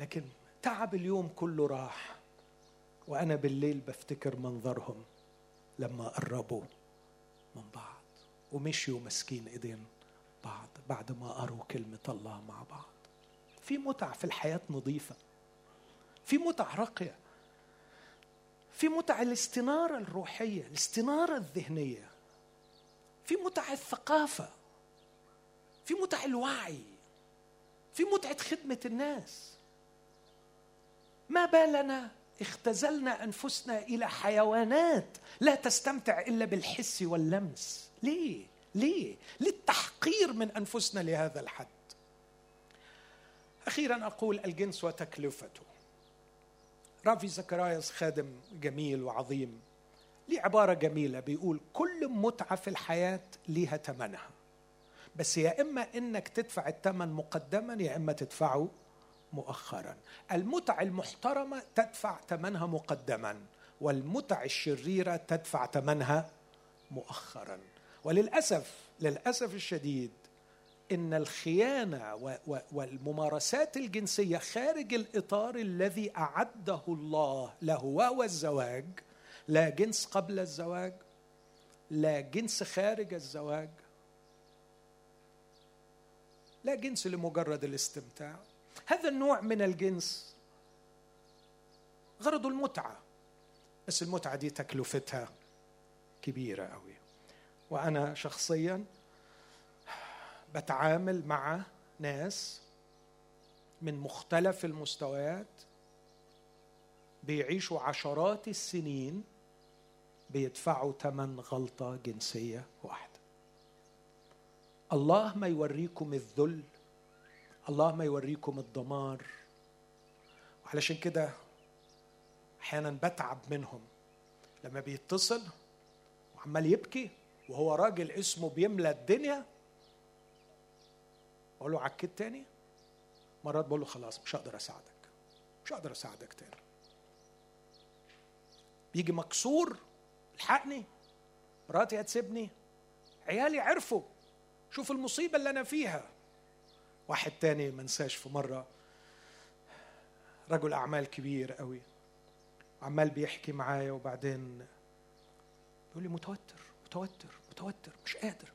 لكن تعب اليوم كله راح، وانا بالليل بفتكر منظرهم لما قربوا من بعض ومشيوا ماسكين ايدين بعض بعد ما قروا كلمه الله مع بعض. في متع في الحياه نظيفه، في متع راقيه، في متع الاستنارة الروحية، الاستنارة الذهنية، في متع الثقافة، في متع الوعي، في متعة خدمة الناس. ما بالنا اختزلنا أنفسنا إلى حيوانات لا تستمتع إلا بالحس واللمس؟ ليه؟ ليه؟ للتحقير من أنفسنا لهذا الحد. أخيراً أقول الجنس وتكلفته. رافي زكراياس خادم جميل وعظيم، ليه عبارة جميلة بيقول كل متعة في الحياة ليها تمنها، بس يا إما إنك تدفع التمن مقدما يا إما تدفعه مؤخرا. المتع المحترمة تدفع تمنها مقدما، والمتع الشريرة تدفع تمنها مؤخرا. وللأسف الشديد إن الخيانة والممارسات الجنسية خارج الإطار الذي أعده الله له، وهو الزواج، لا جنس قبل الزواج، لا جنس خارج الزواج، لا جنس لمجرد الاستمتاع. هذا النوع من الجنس غرضه المتعة، بس المتعة دي تكلفتها كبيرة قوي. وأنا شخصياً بتعامل مع ناس من مختلف المستويات بيعيشوا عشرات السنين بيدفعوا ثمن غلطة جنسية واحدة. الله ما يوريكم الذل، الله ما يوريكم الدمار. وعلشان كده أحيانا بتعب منهم لما بيتصل وعمال يبكي وهو راجل اسمه بيملى الدنيا، أقول له عكيت تاني. مرات بقول له خلاص مش هقدر أساعدك تاني. بيجي مكسور، الحقني، مراتي هتسيبني، عيالي عرفوا، شوف المصيبة اللي أنا فيها. واحد تاني منساش، في مرة رجل أعمال كبير قوي عمال بيحكي معايا وبعدين بيقول لي متوتر، مش قادر،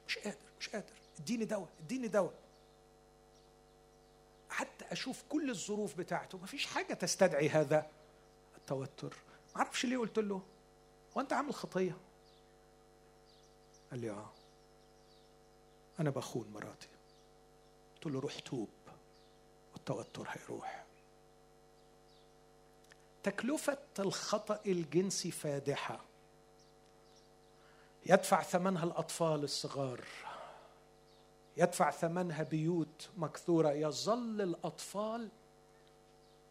اديني دواء. حتى أشوف كل الظروف بتاعته مفيش حاجة تستدعي هذا التوتر. معرفش ليه قلت له وأنت عامل خطية؟ قال لي أنا بخون مراتي. قلت له روح توب والتوتر هيروح. تكلفة الخطأ الجنسي فادحة يدفع ثمنها الأطفال الصغار، يدفع ثمنها بيوت مكثورة. يظل الأطفال،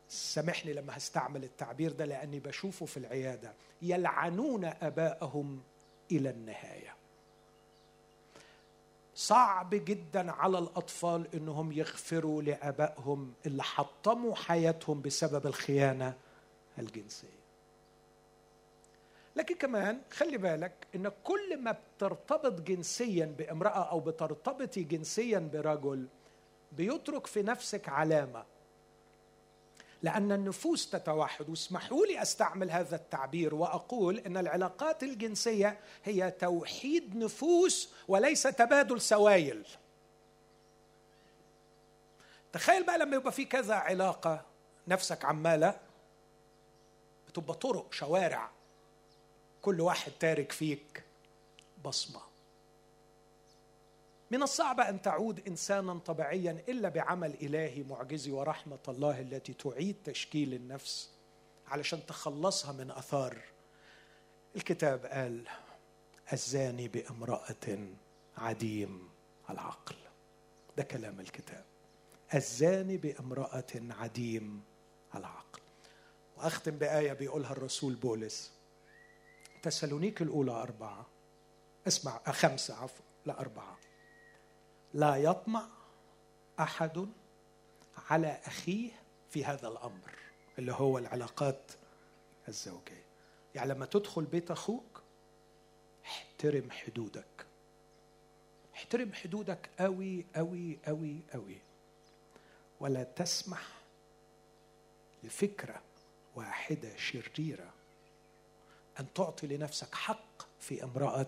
سامحني لما هستعمل التعبير ده لأني بشوفه في العيادة، يلعنون أبائهم إلى النهاية. صعب جدا على الأطفال إنهم يغفروا لأبائهم اللي حطموا حياتهم بسبب الخيانة الجنسية. لكن كمان خلي بالك إن كل ما بترتبط جنسيا بامرأة أو بترتبطي جنسيا برجل بيترك في نفسك علامة، لأن النفوس تتوحد. واسمحوا لي أستعمل هذا التعبير وأقول إن العلاقات الجنسية هي توحيد نفوس وليس تبادل سوائل. تخيل بقى لما يبقى في كذا علاقة، نفسك عمالة بتبقى طرق، شوارع، كل واحد تارك فيك بصمة. من الصعب أن تعود إنسانا طبيعيا إلا بعمل إلهي معجزي ورحمة الله التي تعيد تشكيل النفس علشان تخلصها من أثار. الكتاب قال الزاني بامرأة عديم العقل. ده كلام الكتاب، الزاني بامرأة عديم العقل. وأختم بآية بيقولها الرسول بولس، تسالونيك الأولى 5:4. لا يطمع أحد على أخيه في هذا الأمر اللي هو العلاقات الزوجية. يعني لما تدخل بيت أخوك احترم حدودك أوي، ولا تسمح لفكرة واحدة شريرة أن تعطي لنفسك حق في امرأة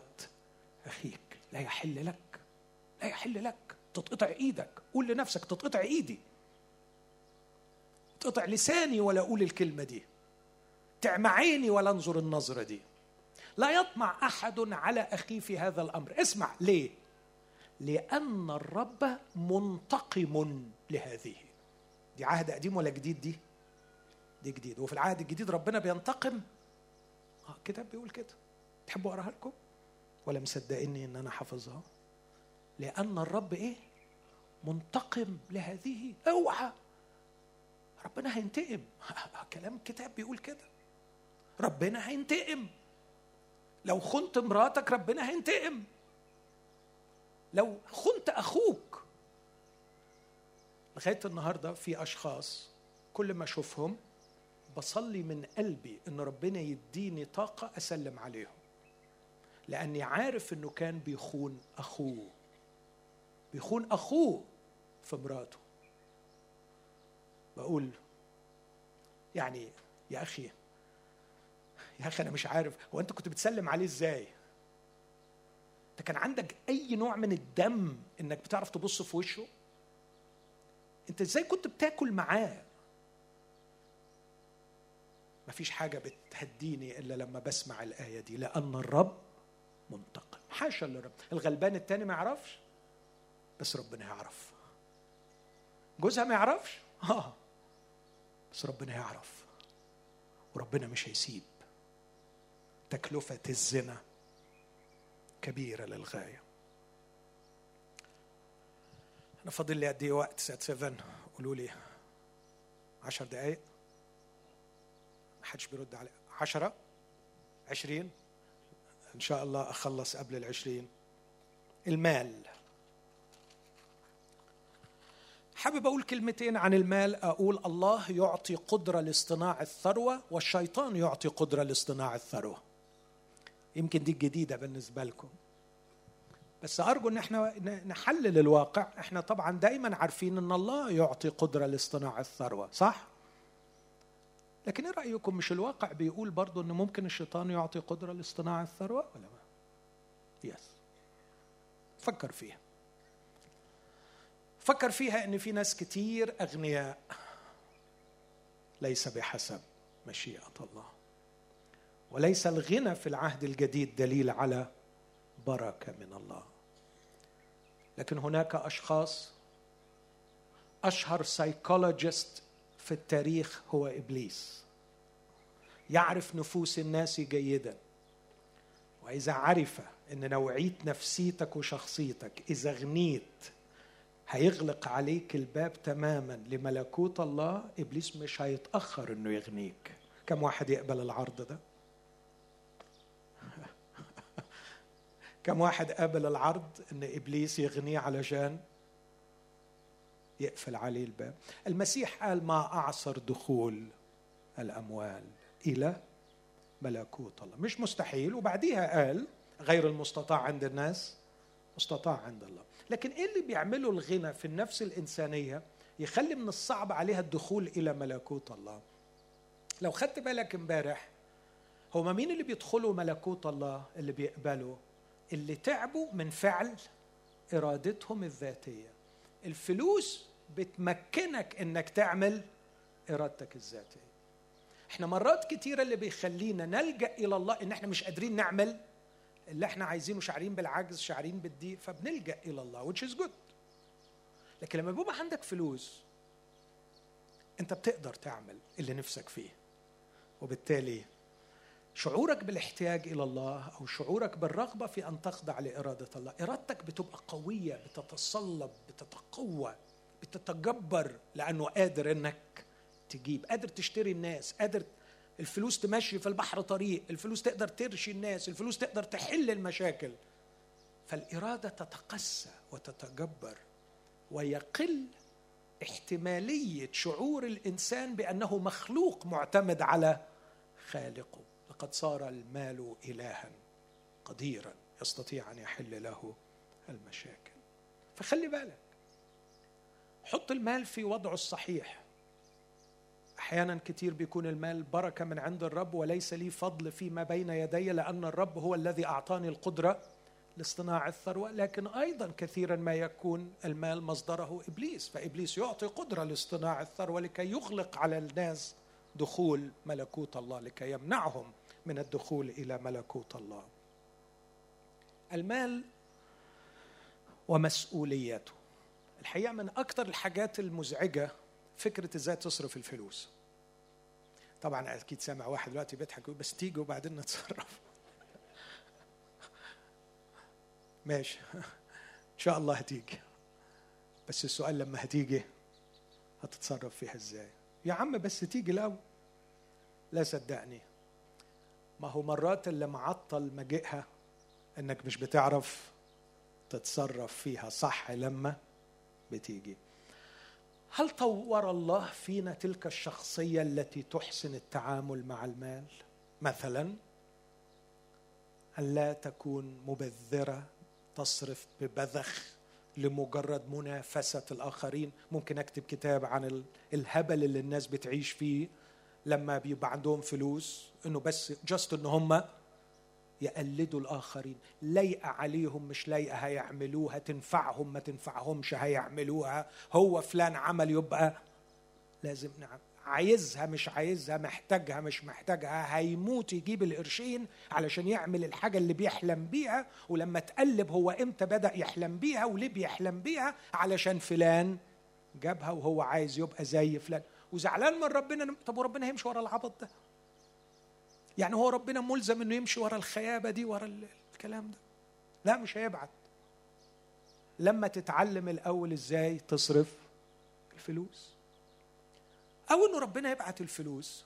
أخيك. لا يحل لك تتقطع إيدك. قول لنفسك تتقطع إيدي، تقطع لساني ولا أقول الكلمة دي، تعمى عيني ولا أنظر النظرة دي. لا يطمع أحد على أخيه في هذا الأمر. اسمع ليه؟ لأن الرب منتقم لهذه. دي عهد قديم ولا جديد؟ دي جديد. وفي العهد الجديد ربنا بينتقم. كتاب بيقول كده. تحبوا أقراها لكم ولا مصدقيني إن أنا حافظها؟ لأن الرب منتقم لهذه. اوعى، ربنا هينتقم. كلام الكتاب بيقول كده، ربنا هينتقم. لو خنت مراتك ربنا هينتقم، لو خنت أخوك. لغاية النهاردة في أشخاص كل ما أشوفهم بصلي من قلبي إن ربنا يديني طاقة أسلم عليهم، لأني عارف إنه كان بيخون أخوه في مراته. بقول يعني يا أخي أنا مش عارف هو أنت كنت بتسلم عليه إزاي؟ أنت كان عندك أي نوع من الدم إنك بتعرف تبص في وشه؟ أنت إزاي كنت بتاكل معاه؟ مفيش حاجة بتهديني إلا لما بسمع الآية دي، لأن الرب منتقم. حاشا للرب. الغلبان التاني ما يعرفش، بس ربنا يعرف. جوزها ما يعرفش، بس ربنا يعرف. وربنا مش هيسيب. تكلفة الزنا كبيرة للغاية. أنا فاضل لي قد إيه وقت؟ ساعة 7. قولوا لي 10 دقايق. محدش بيرد علي. 10 20 إن شاء الله أخلص قبل 20. المال. حابب أقول كلمتين عن المال. أقول الله يعطي قدرة لاصطناع الثروة، والشيطان يعطي قدرة لاصطناع الثروة. يمكن دي الجديدة بالنسبة لكم، بس أرجو أن احنا نحلل الواقع. احنا طبعا دايما عارفين أن الله يعطي قدرة لاصطناع الثروة، صح؟ لكن إيه رأيكم، مش الواقع بيقول برضو أن ممكن الشيطان يعطي قدرة لاصطناع الثروة ولا ما؟ يس. فكر فيها. فكر فيها أن في ناس كتير أغنياء ليس بحسب مشيئة الله، وليس الغنى في العهد الجديد دليل على بركة من الله. لكن هناك أشخاص، أشهر سايكولوجيست في التاريخ هو إبليس، يعرف نفوس الناس جيدا، وإذا عرف أن نوعية نفسيتك وشخصيتك إذا غنيت هيغلق عليك الباب تماما لملكوت الله، إبليس مش هيتأخر أنه يغنيك. كم واحد يقبل العرض ده؟ كم واحد قابل العرض أن إبليس يغنيه علشان يقفل عليه الباب؟ المسيح قال ما أعصر دخول الأموال إلى ملكوت الله، مش مستحيل. وبعديها قال غير المستطاع عند الناس مستطاع عند الله. لكن إيه اللي بيعمله الغنى في النفس الإنسانية يخلي من الصعب عليها الدخول إلى ملكوت الله؟ لو خدت بالك امبارح، هو مين اللي بيدخلوا ملكوت الله؟ اللي بيقبلوا، اللي تعبوا من فعل إرادتهم الذاتية. الفلوس بتمكنك إنك تعمل إرادتك الذاتية. إحنا مرات كتيرة اللي بيخلينا نلجأ إلى الله إن إحنا مش قادرين نعمل اللي إحنا عايزينه، شعرين بالعجز، شعرين بالضيق، فبنلجأ إلى الله which is good. لكن لما بيبقى عندك فلوس، أنت بتقدر تعمل اللي نفسك فيه، وبالتالي شعورك بالاحتياج إلى الله أو شعورك بالرغبة في أن تخضع لإرادة الله، إرادتك بتبقى قوية، بتتصلب، بتتقوى، بتتجبر، لأنه قادر إنك تجيب، قادر تشتري الناس، قادر الفلوس تمشي في البحر طريق، الفلوس تقدر ترشي الناس، الفلوس تقدر تحل المشاكل. فالإرادة تتقسى وتتجبر، ويقل احتمالية شعور الإنسان بأنه مخلوق معتمد على خالقه. لقد صار المال إلها قديرا يستطيع أن يحل له المشاكل. فخلي بالك، حط المال في وضعه الصحيح. أحيانا كتير بيكون المال بركة من عند الرب، وليس لي فضل فيما بين يدي، لأن الرب هو الذي أعطاني القدرة لاصطناع الثروة. لكن أيضا كثيرا ما يكون المال مصدره إبليس، فإبليس يعطي قدرة لاصطناع الثروة لكي يغلق على الناس دخول ملكوت الله، لكي يمنعهم من الدخول إلى ملكوت الله. المال ومسؤوليته. الحقيقة من أكتر الحاجات المزعجة فكرة إزاي تصرف الفلوس. طبعا أكيد سامع واحد دلوقتي بيضحك، بس تيجي وبعدين نتصرف. ماشي، إن شاء الله هتيجي، بس السؤال لما هتيجي هتتصرف فيها إزاي؟ يا عم بس تيجي الأول. لا صدقني، ما هو مرات اللي معطل مجيئها إنك مش بتعرف تتصرف فيها صح لما بتيجي. هل طور الله فينا تلك الشخصية التي تحسن التعامل مع المال؟ مثلا أن لا تكون مبذرة، تصرف ببذخ لمجرد منافسة الآخرين. ممكن أكتب كتاب عن الهبل اللي الناس بتعيش فيه لما بيبقى عندهم فلوس، إنه بس جاست إن هم يقلدوا الآخرين، لايقة عليهم مش لايقة هيعملوها، تنفعهم ما تنفعهمش هيعملوها، هو فلان عمل يبقى لازم نعمل. عايزها مش عايزها، محتاجها مش محتاجها، هيموت يجيب القرشين علشان يعمل الحاجة اللي بيحلم بيها. ولما تقلب هو امتى بدأ يحلم بيها وليه بيحلم بيها؟ علشان فلان جابها وهو عايز يبقى زي فلان، وزعلان من ربنا. طب وربنا هيمشي ورا العبط ده؟ يعني هو ربنا ملزم انه يمشي ورا الخيابة دي ورا الكلام ده؟ لا، مش هيبعد. لما تتعلم الأول ازاي تصرف الفلوس، أو إنه ربنا يبعت الفلوس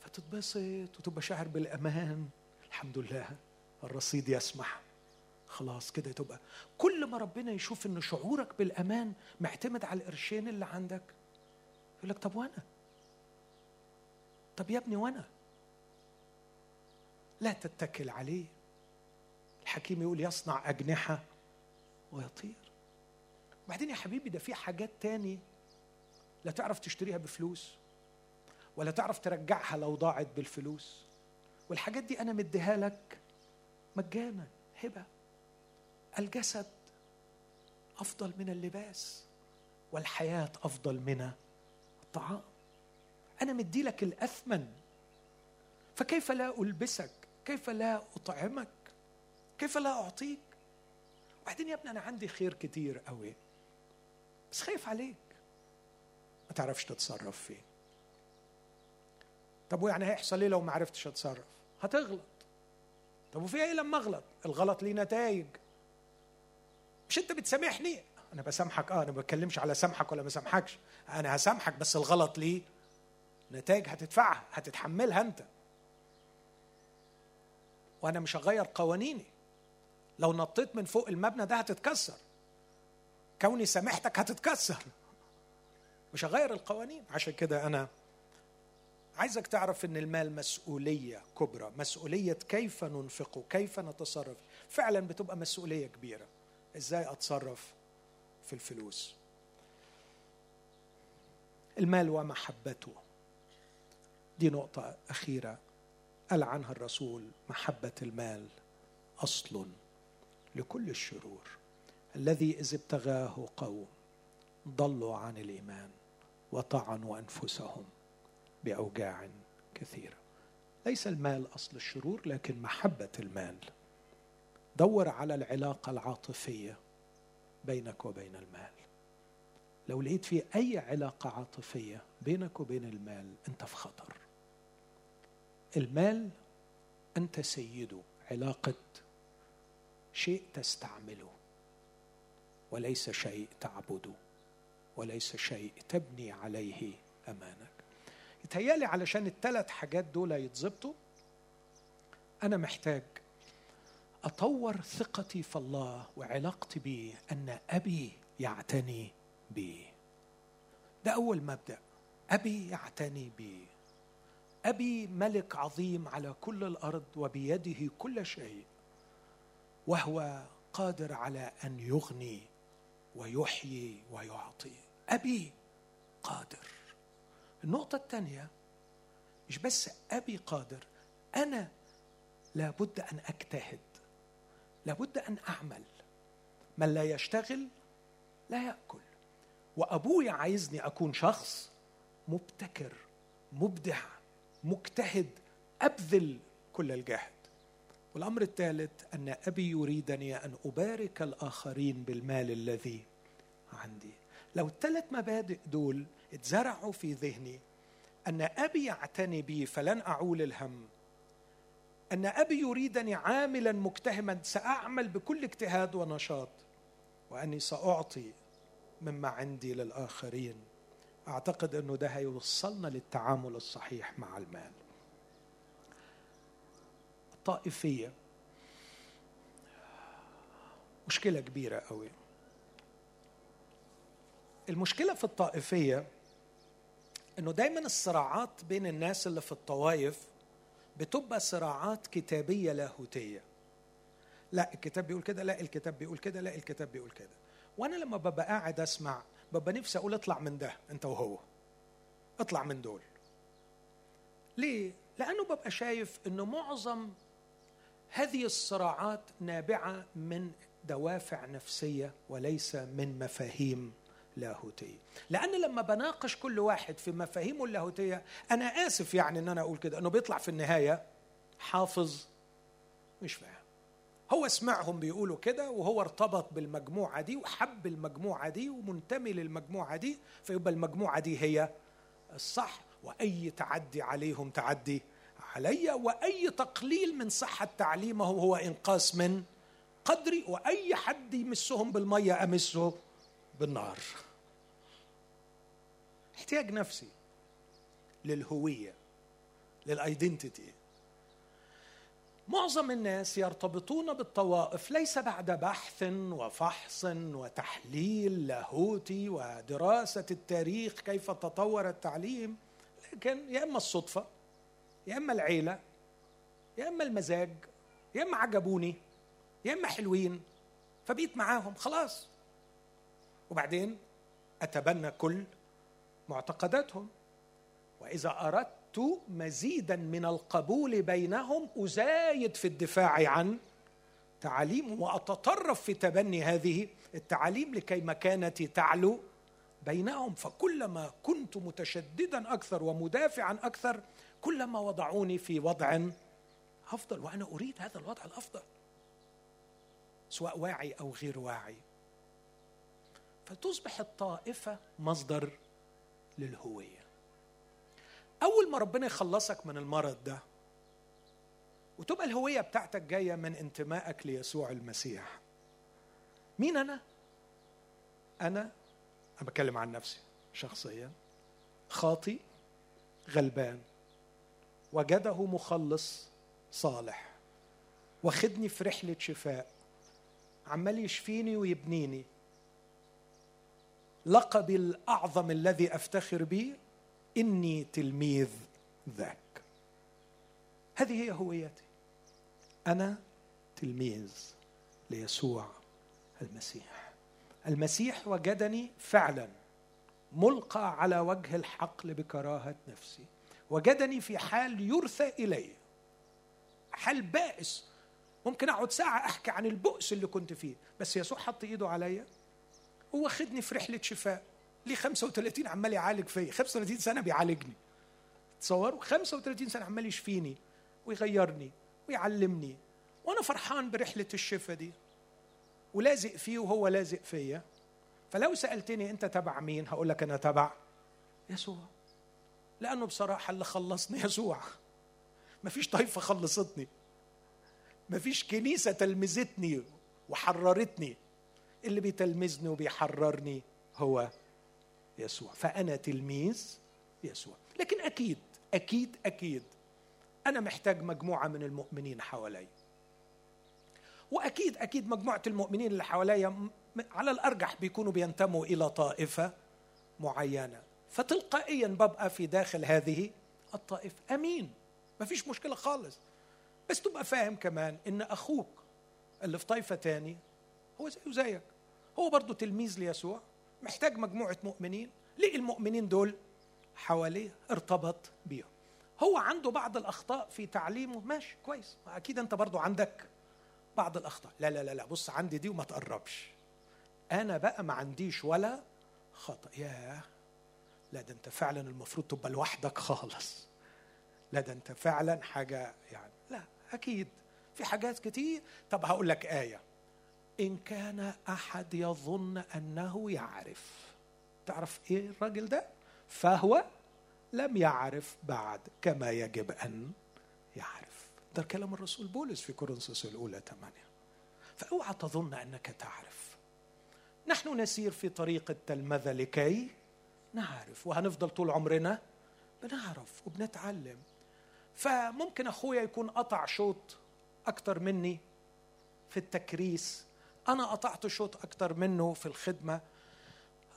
فتتبسط وتبقى شاعر بالأمان، الحمد لله الرصيد يسمح، خلاص كده تبقى. كل ما ربنا يشوف إن شعورك بالأمان معتمد على القرشين اللي عندك يقول لك طب وأنا، طب يا ابني وأنا. لا تتكل عليه. الحكيم يقول يصنع أجنحة ويطير. بعدين يا حبيبي ده في حاجات تاني لا تعرف تشتريها بفلوس ولا تعرف ترجعها لو ضاعت بالفلوس، والحاجات دي أنا مديها لك مجانا هبة. الجسد أفضل من اللباس والحياة أفضل من الطعام. أنا مدي لك الأثمن، فكيف لا ألبسك؟ كيف لا أطعمك؟ كيف لا أعطيك؟ وبعدين يا ابني أنا عندي خير كتير قوي بس خايف عليك، ما تعرفش تتصرف فيه. طب ويعني هيحصل ايه لو ما عرفتش اتصرف؟ هتغلط. طب وفي ايه لما اغلط؟ الغلط ليه نتائج. مش انت بتسامحني؟ انا بسامحك. انا ما بتكلمش على سامحك ولا ما سامحكش، انا هسامحك بس الغلط ليه نتائج هتدفعها، هتتحملها انت، وانا مش هغير قوانيني. لو نطيت من فوق المبنى ده هتتكسر، كوني سامحتك هتتكسر، مش هغير القوانين. عشان كده أنا عايزك تعرف إن المال مسؤولية كبرى، مسؤولية كيف ننفقه، كيف نتصرف. فعلا بتبقى مسؤولية كبيرة إزاي أتصرف في الفلوس. المال ومحبته، دي نقطة أخيرة قال عنها الرسول: محبة المال أصل لكل الشرور، الذي إذ ابتغاه قوم ضلوا عن الإيمان وطعنوا أنفسهم بأوجاع كثيرة. ليس المال أصل الشرور، لكن محبة المال. دور على العلاقة العاطفية بينك وبين المال. لو لقيت في أي علاقة عاطفية بينك وبين المال أنت في خطر. المال أنت سيده، علاقة شيء تستعمله وليس شيء تعبده وليس شيء تبني عليه أمانك. يتهيألي علشان الثلاث حاجات دول يتظبطوا أنا محتاج أطور ثقتي في الله وعلاقتي بيه، أن أبي يعتني بيه. ده أول مبدأ، أبي يعتني بيه. أبي ملك عظيم على كل الأرض وبيده كل شيء، وهو قادر على أن يغني ويحيي ويعطي. أبي قادر. النقطة الثانية، مش بس أبي قادر، أنا لابد أن أجتهد، لابد أن أعمل. من لا يشتغل لا يأكل. وأبوي عايزني أكون شخص مبتكر مبدع مجتهد، أبذل كل الجهد. والأمر الثالث، أن أبي يريدني أن أبارك الآخرين بالمال الذي عندي. لو الثلاث مبادئ دول اتزرعوا في ذهني، أن أبي يعتني بي فلن أعول الهم، أن أبي يريدني عاملا مجتهما سأعمل بكل اجتهاد ونشاط، وأني سأعطي مما عندي للآخرين، أعتقد أنه ده هيوصلنا للتعامل الصحيح مع المال. الطائفية مشكلة كبيرة قوي. المشكلة في الطائفية أنه دايماً الصراعات بين الناس اللي في الطوائف بتبقى صراعات كتابية لاهوتية. لا الكتاب بيقول كده، لا الكتاب بيقول كده، لا الكتاب بيقول كده. وأنا لما ببقى قاعد أسمع ببقى نفسي أقول اطلع من ده أنت وهو، اطلع من دول. ليه؟ لأنه ببقى شايف أنه معظم هذه الصراعات نابعة من دوافع نفسية وليس من مفاهيم لاهوتية. لأن لما بناقش كل واحد في مفاهيمه اللاهوتية، أنا آسف يعني أن أنا أقول كده، أنه بيطلع في النهاية حافظ مش فاهم. هو اسمعهم بيقولوا كده، وهو ارتبط بالمجموعة دي وحب المجموعة دي ومنتمي للمجموعة دي، فيبقى المجموعة دي هي الصح، وأي تعدي عليهم تعدي عليا، وأي تقليل من صحة تعليمه هو إنقاص من قدري، وأي حد يمسهم بالمية أمسه بالنار. احتياج نفسي للهوية، للأيدنتيتي. معظم الناس يرتبطون بالطوائف ليس بعد بحث وفحص وتحليل لاهوتي ودراسة التاريخ كيف تطور التعليم، لكن يا إما الصدفة، يا إما العيلة، يا إما المزاج، يا إما عجبوني، يا إما حلوين فبقيت معاهم خلاص، وبعدين أتبنى كل معتقداتهم. وإذا أردت مزيدا من القبول بينهم أزايد في الدفاع عن تعاليم، وأتطرف في تبني هذه التعاليم لكي مكانتي تعلو بينهم. فكلما كنت متشددا أكثر ومدافعا أكثر، كلما وضعوني في وضع أفضل، وأنا أريد هذا الوضع الأفضل سواء واعي أو غير واعي. فتصبح الطائفة مصدر للهوية. أول ما ربنا يخلصك من المرض ده وتبقى الهوية بتاعتك جاية من انتمائك ليسوع المسيح. مين أنا؟ أنا بتكلم عن نفسي شخصيا، خاطي غلبان وجده مخلص صالح، واخدني في رحلة شفاء، عمال يشفيني ويبنيني. لقبي الأعظم الذي أفتخر به إني تلميذ ذاك. هذه هي هويتي، أنا تلميذ ليسوع المسيح. المسيح وجدني فعلا ملقى على وجه الحقل بكراهة نفسي، وجدني في حال يرثى إليه، حال بائس. ممكن أقعد ساعة أحكي عن البؤس اللي كنت فيه، بس يسوع حط إيده عليا واخدني في رحلة شفاء. لي 35 عمال يعالج فيه، 35 سنة بيعالجني، تصوروا 35 سنة عمال يشفيني ويغيرني ويعلمني، وأنا فرحان برحلة الشفاء دي ولازق فيه وهو لازق فيا. فلو سألتني أنت تبع مين، هقول لك أنا تبع يسوع، لأنه بصراحة اللي خلصني يسوع. مفيش طائفة خلصتني، مفيش كنيسة تلمذتني وحررتني، اللي بيتلمذني وبيحررني هو يسوع. فأنا تلميذ يسوع. لكن أكيد أكيد أكيد أنا محتاج مجموعة من المؤمنين حوالي، وأكيد أكيد مجموعة المؤمنين اللي حوالي على الأرجح بيكونوا بينتموا إلى طائفة معينة، فتلقائيا ببقى في داخل هذه الطائفة. أمين، مفيش مشكلة خالص. بس تبقى فاهم كمان إن أخوك اللي في طائفة تاني هو زيه زيك، هو برضو تلميذ ليسوع، محتاج مجموعة مؤمنين، ليه المؤمنين دول حواليه ارتبط بيهم. هو عنده بعض الأخطاء في تعليمه، ماشي كويس، أكيد أنت برضو عندك بعض الأخطاء. لا لا لا لا، بص عندي دي وما تقربش، أنا بقى ما عنديش ولا خطأ. ياه، لا ده أنت فعلا المفروض تبقى لوحدك خالص، لا ده أنت فعلا حاجة يعني، لا أكيد في حاجات كتير. طب هقول لك آية، إن كان أحد يظن أنه يعرف، تعرف إيه الرجل ده، فهو لم يعرف بعد كما يجب أن يعرف. ده كلام الرسول بولس في كورنثوس الأولى 8. فأوعى تظن أنك تعرف. نحن نسير في طريق التلمذة لكي نعرف، وهنفضل طول عمرنا بنعرف وبنتعلم. فممكن أخويا يكون قطع شوط أكتر مني في التكريس، أنا قطعت شوط أكتر منه في الخدمة،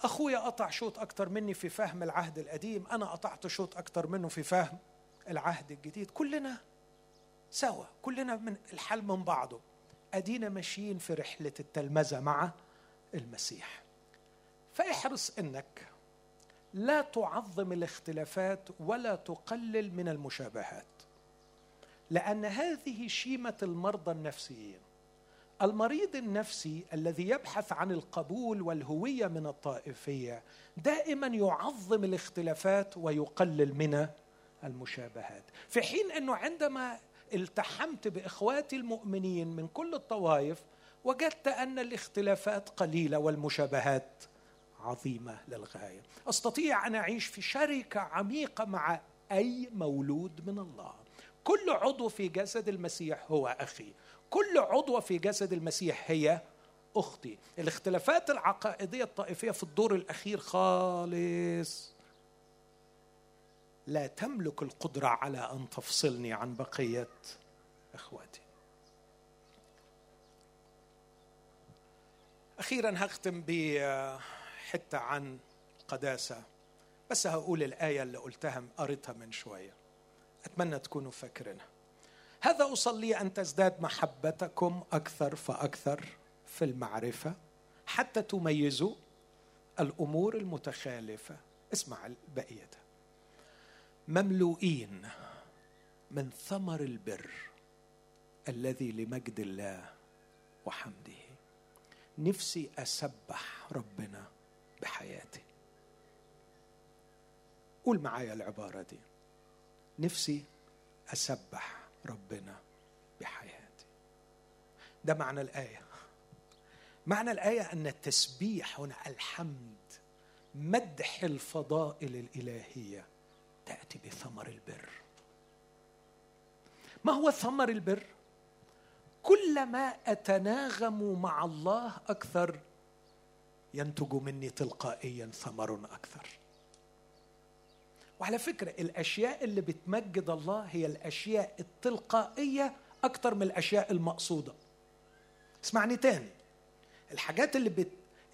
أخويا قطع شوط أكتر مني في فهم العهد القديم، أنا قطعت شوط أكتر منه في فهم العهد الجديد. كلنا سوا، كلنا من الحل من بعضه، أدينا ماشيين في رحلة التلمذة مع المسيح. فاحرص أنك لا تعظم الاختلافات ولا تقلل من المشابهات، لأن هذه شيمة المرضى النفسيين، المريض النفسي الذي يبحث عن القبول والهوية من الطائفية دائما يعظم الاختلافات ويقلل من المشابهات، في حين أنه عندما التحمت بإخواتي المؤمنين من كل الطوائف وجدت أن الاختلافات قليلة والمشابهات عظيمة للغاية. أستطيع أن أعيش في شركة عميقة مع أي مولود من الله. كل عضو في جسد المسيح هو أخي، كل عضو في جسد المسيح هي أختي. الاختلافات العقائدية الطائفية في الدور الأخير خالص لا تملك القدرة على أن تفصلني عن بقية إخواتي. أخيراً هختم بحتة عن قداسة، بس هقول الآية اللي قلتها قريتها من شوية، أتمنى تكونوا فاكرينها. هذا أصلي أن تزداد محبتكم أكثر فأكثر في المعرفة حتى تميزوا الأمور المتخالفة، اسمع بقية، مملوئين من ثمر البر الذي لمجد الله وحمده. نفسي أسبح ربنا بحياتي. قول معايا العبارة دي، نفسي أسبح ربنا بحياتي. ده معنى الآية. معنى الآية أن التسبيح هنا الحمد، مدح الفضائل الإلهية تأتي بثمر البر. ما هو ثمر البر؟ كلما أتناغم مع الله أكثر ينتج مني تلقائيا ثمر أكثر. وعلى فكرة الأشياء اللي بتمجد الله هي الأشياء التلقائية أكتر من الأشياء المقصودة. اسمعني تاني، الحاجات اللي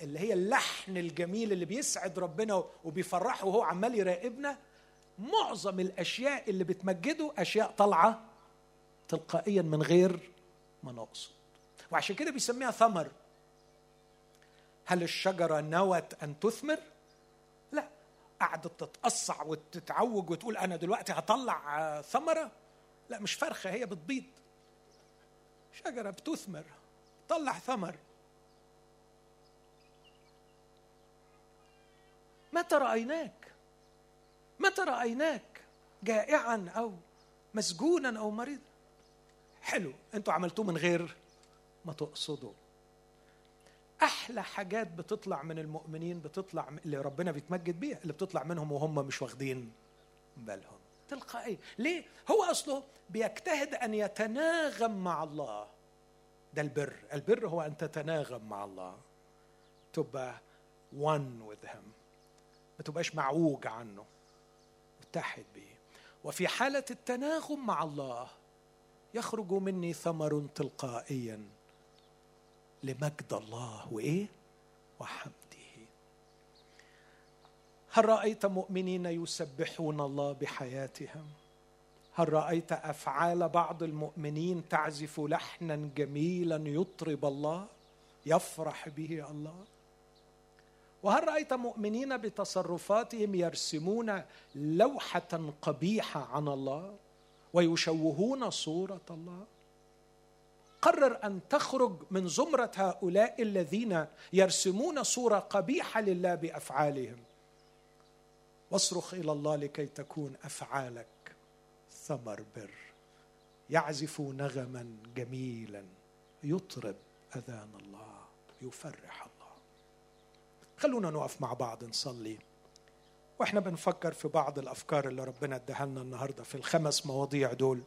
هي اللحن الجميل اللي بيسعد ربنا وبيفرحه وهو عمال يراقبنا، معظم الأشياء اللي بتمجده أشياء طالعة تلقائيا من غير ما نقصد، وعشان كده بيسميها ثمر. هل الشجرة نوت أن تثمر؟ لا، قعدت تتقصع وتتعوج وتقول أنا دلوقتي هطلع ثمرة. لا، مش فرخة، هي بتبيض. شجرة بتثمر، تطلع ثمر. متى رأيناك جائعا أو مسجونا أو مريضا؟ حلو، أنتوا عملتوه من غير ما تقصدوا. أحلى حاجات بتطلع من المؤمنين بتطلع اللي ربنا بيتمجد بيها، اللي بتطلع منهم وهم مش واخدين بالهم تلقائي. ليه؟ هو أصله بيجتهد أن يتناغم مع الله. ده البر. البر هو أن تتناغم مع الله، تبقى one with him، ما تبقاش معوج عنه، متحد بيه. وفي حالة التناغم مع الله يخرج مني ثمر تلقائيا لمجد الله وإيه؟ وحمده. هل رأيت مؤمنين يسبحون الله بحياتهم؟ هل رأيت أفعال بعض المؤمنين تعزف لحنا جميلا يطرب الله يفرح به الله؟ وهل رأيت مؤمنين بتصرفاتهم يرسمون لوحة قبيحة عن الله ويشوهون صورة الله؟ قرر أن تخرج من زمرة هؤلاء الذين يرسمون صورة قبيحة لله بأفعالهم، واصرخ إلى الله لكي تكون أفعالك ثمر بر يعزف نغما جميلا يطرب أذان الله يفرح الله. خلونا نقف مع بعض نصلي، وإحنا بنفكر في بعض الأفكار اللي ربنا اداها لنا النهاردة في الخمس مواضيع دول.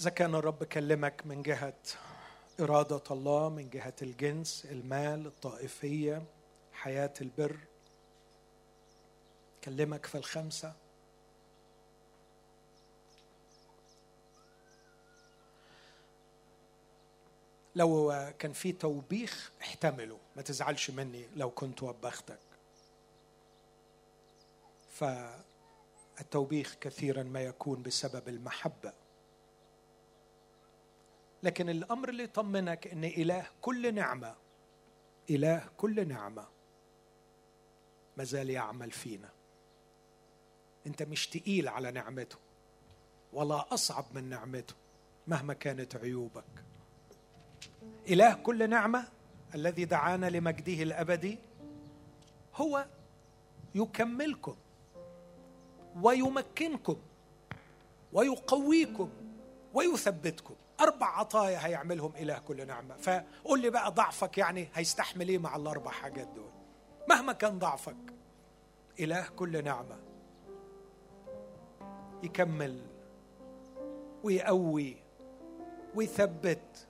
إذا كان الرب كلمك من جهة إرادة الله، من جهة الجنس، المال، الطائفية، حياة البر، كلمك في الخمسة. لو كان في توبيخ احتمله، ما تزعلش مني لو كنت وبختك، فالتوبيخ كثيرا ما يكون بسبب المحبة. لكن الأمر اللي يطمنك إن إله كل نعمة، إله كل نعمة مازال يعمل فينا. أنت مش تقيل على نعمته، ولا أصعب من نعمته مهما كانت عيوبك. إله كل نعمة الذي دعانا لمجده الأبدي هو يكملكم ويمكنكم ويقويكم ويثبتكم. 4 عطايا هيعملهم إله كل نعمة. فقول لي بقى ضعفك يعني هيستحمل إيه مع ال4 حاجات دول؟ مهما كان ضعفك إله كل نعمة يكمل ويقوي ويثبت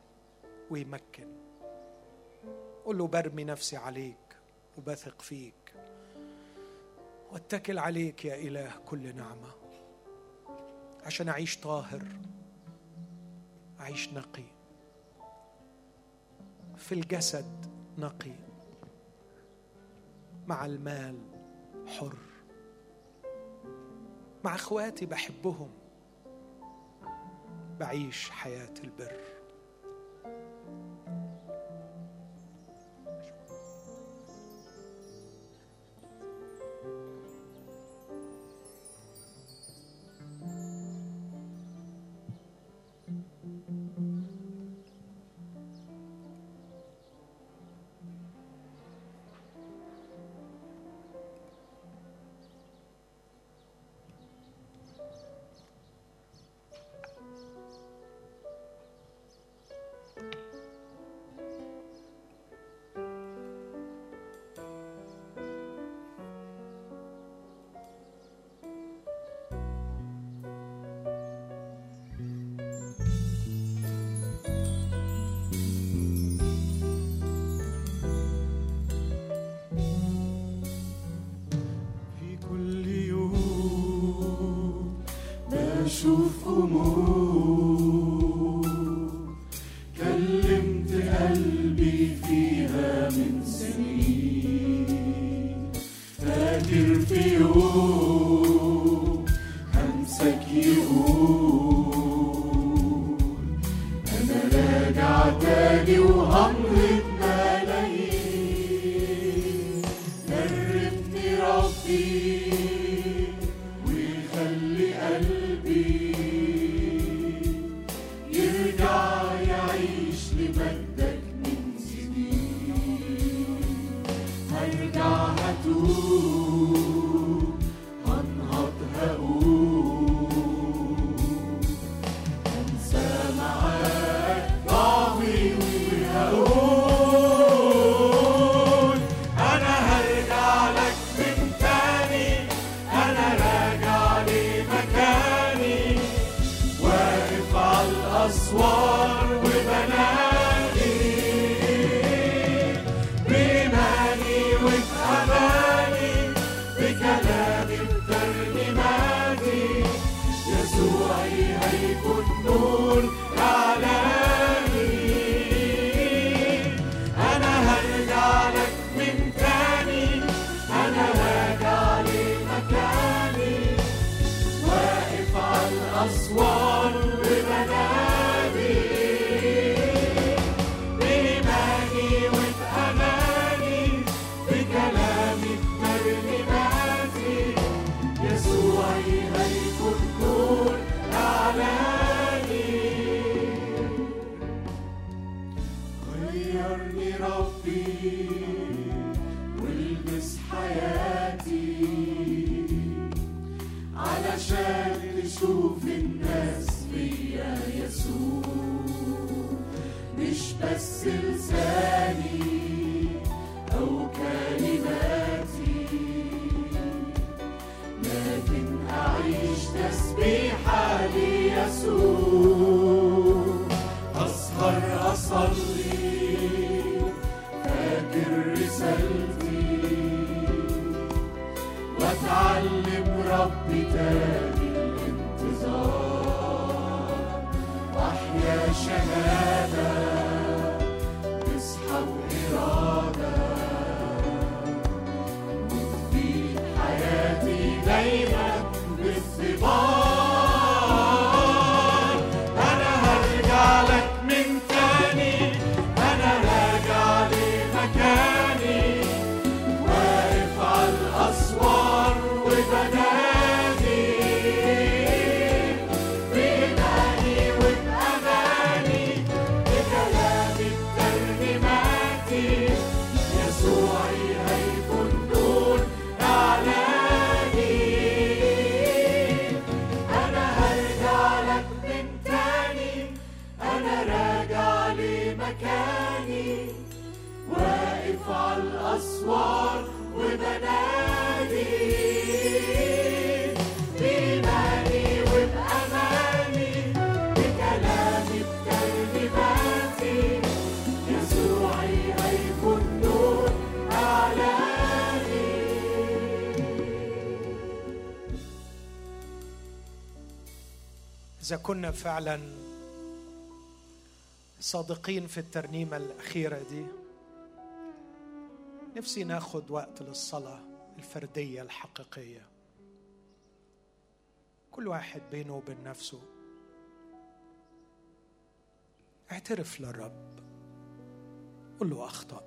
ويمكن. قل له برمي نفسي عليك وبثق فيك واتكل عليك يا إله كل نعمة، عشان أعيش طاهر، أعيش نقي في الجسد، نقي مع المال، حر مع أخواتي بحبهم، بعيش حياة البر. Amen. إذا كنا فعلا صادقين في الترنيمة الأخيرة دي، نفسي ناخد وقت للصلاة الفردية الحقيقية، كل واحد بينه وبين نفسه. اعترف للرب، قل له أخطأت.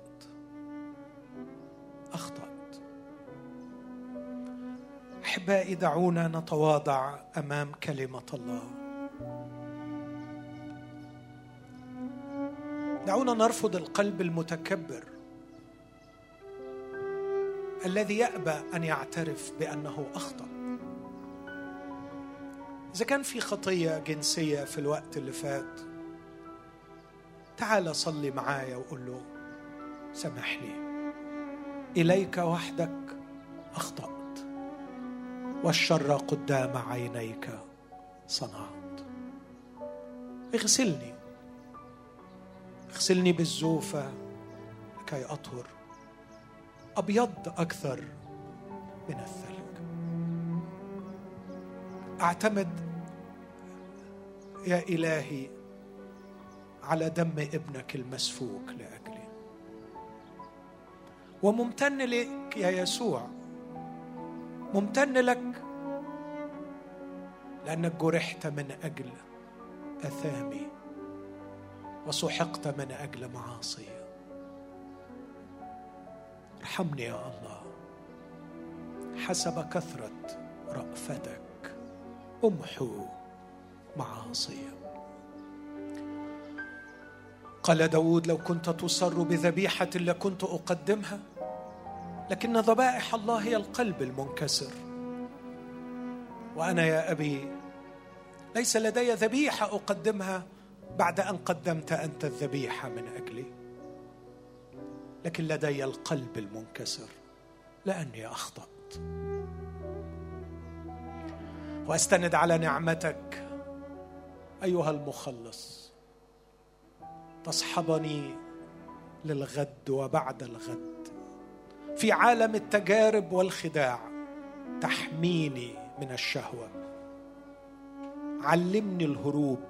أحبائي، دعونا نتواضع أمام كلمة الله، دعونا نرفض القلب المتكبر الذي يأبى أن يعترف بأنه أخطأ. إذا كان في خطية جنسية في الوقت اللي فات، تعال صلي معايا وقول له سامحني، إليك وحدك أخطأت والشر قدام عينيك صنعت. اغسلني بالزوفة لكي أطهر أبيض أكثر من الثلج. أعتمد يا إلهي على دم ابنك المسفوك لأجلي، وممتن لك يا يسوع، ممتن لك لأنك جرحت من أجل أثامي وسحقت من أجل معاصي. ارحمني يا الله حسب كثرة رأفتك، أمحو معاصي. قال داود لو كنت تصر بذبيحة لكنت أقدمها، لكن ذبائح الله هي القلب المنكسر. وأنا يا أبي ليس لدي ذبيحة أقدمها بعد أن قدمت أنت الذبيحة من أجلي، لكن لدي القلب المنكسر لأني أخطأت. وأستند على نعمتك أيها المخلص تصحبني للغد وبعد الغد، في عالم التجارب والخداع تحميني من الشهوة. علمني الهروب،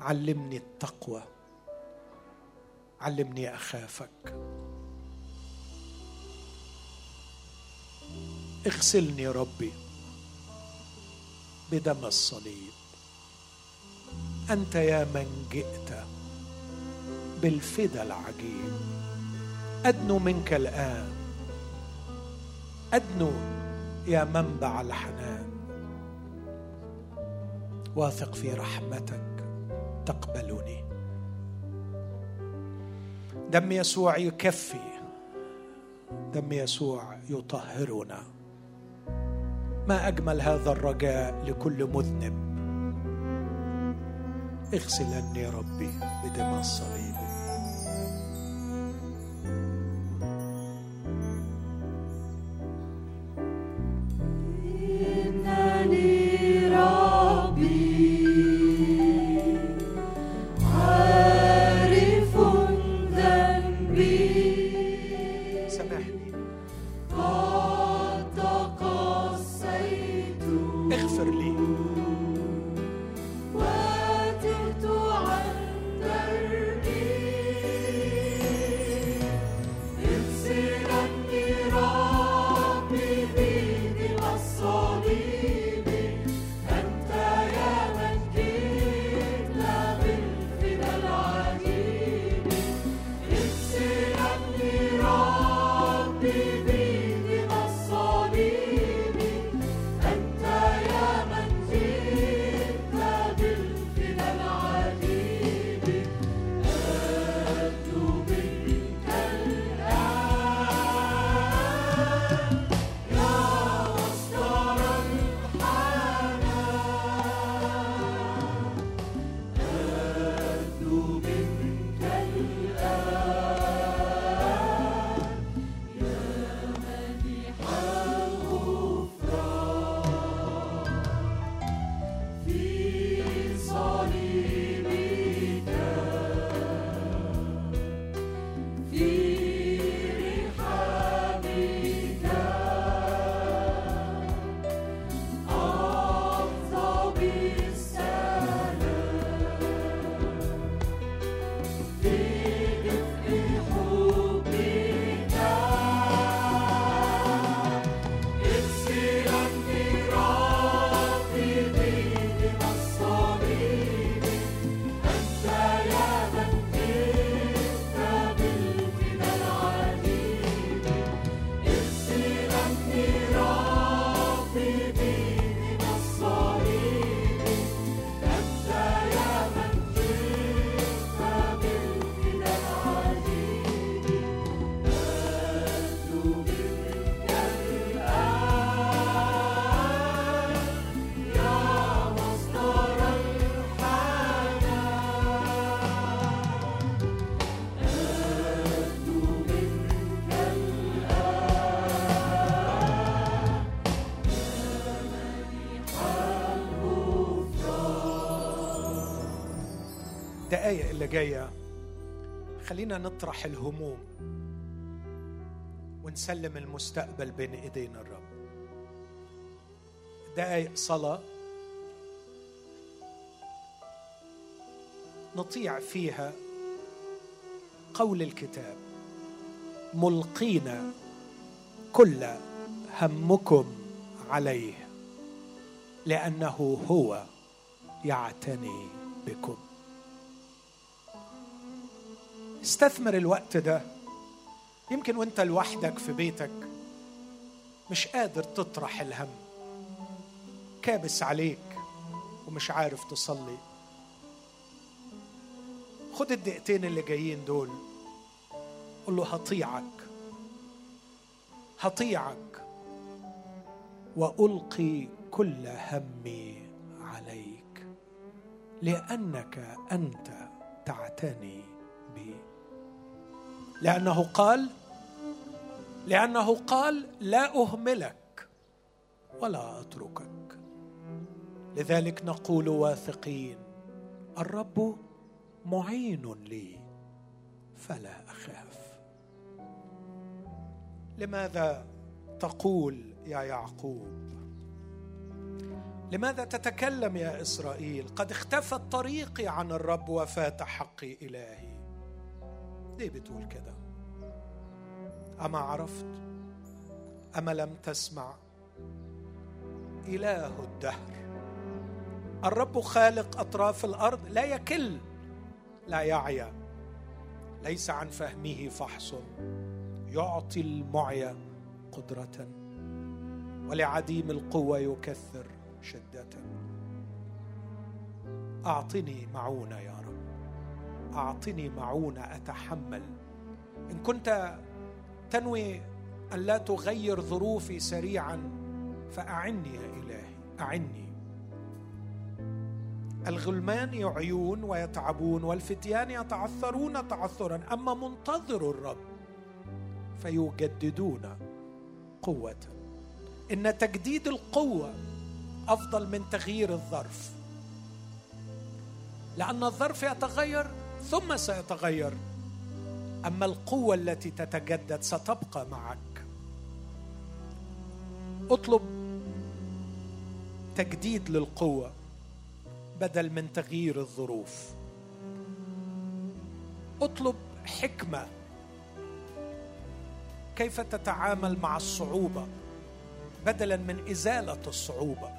علمني التقوى، علمني أخافك. اغسلني ربي بدم الصليب، أنت يا من جئت بالفدا العجيب. أدنو منك الآن، أدنو يا منبع الحنان، واثق في رحمتك تقبلني. دم يسوع يكفي، دم يسوع يطهرنا. ما أجمل هذا الرجاء لكل مذنب. اغسلني ربي بدم الصليب. Thank you. الدقايق اللي جاية خلينا نطرح الهموم ونسلم المستقبل بين ايدينا الرب. دقايق صلاة نطيع فيها قول الكتاب: ملقينا كل همكم عليه لأنه هو يعتني بكم. استثمر الوقت ده. يمكن وانت لوحدك في بيتك مش قادر تطرح الهم، كابس عليك ومش عارف تصلي. خد الدقيقتين اللي جايين دول قل له: هطيعك هطيعك وألقي كل همي عليك لأنك أنت تعتني بي. لأنه قال لا أهملك ولا أتركك. لذلك نقول واثقين: الرب معين لي فلا أخاف. لماذا تقول يا يعقوب؟ لماذا تتكلم يا إسرائيل؟ قد اختفت طريقي عن الرب وفات حقي إلهي. ليه بتقول كده؟ أما عرفت؟ أما لم تسمع؟ إله الدهر الرب خالق أطراف الأرض لا يكل لا يعيا، ليس عن فهمه فحص، يعطي المعيا قدرة ولعديم القوة يكثر شدة. أعطني معونة يا رب، أعطني معونة أتحمل. إن كنت تنوي أن لا تغير ظروفي سريعا فأعني يا إلهي، أعني. الغلمان يعيون ويتعبون والفتيان يتعثرون تعثرا، أما منتظر الرب فيجددون قوة. إن تجديد القوة أفضل من تغيير الظرف، لأن الظرف يتغير ثم سيتغير، أما القوة التي تتجدد ستبقى معك. اطلب تجديد للقوة بدل من تغيير الظروف. اطلب حكمة كيف تتعامل مع الصعوبة بدلا من إزالة الصعوبة.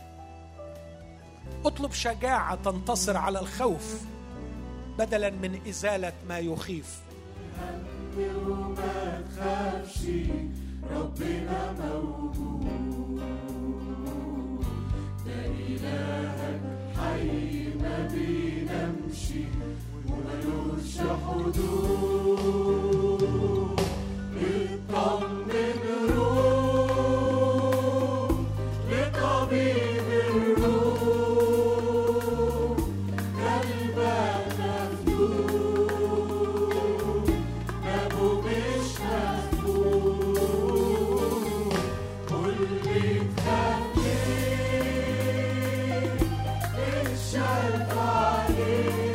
اطلب شجاعة تنتصر على الخوف بدلا من إزالة ما يخيف. وما تخافش ربنا موجود، ده إلهك حي ما بينامشي وملوش حدود. اطمن روح لطبيب الروح، قلبك مفتوح بابه مش مفتوح. قل لي تخليك اتشرف عليك،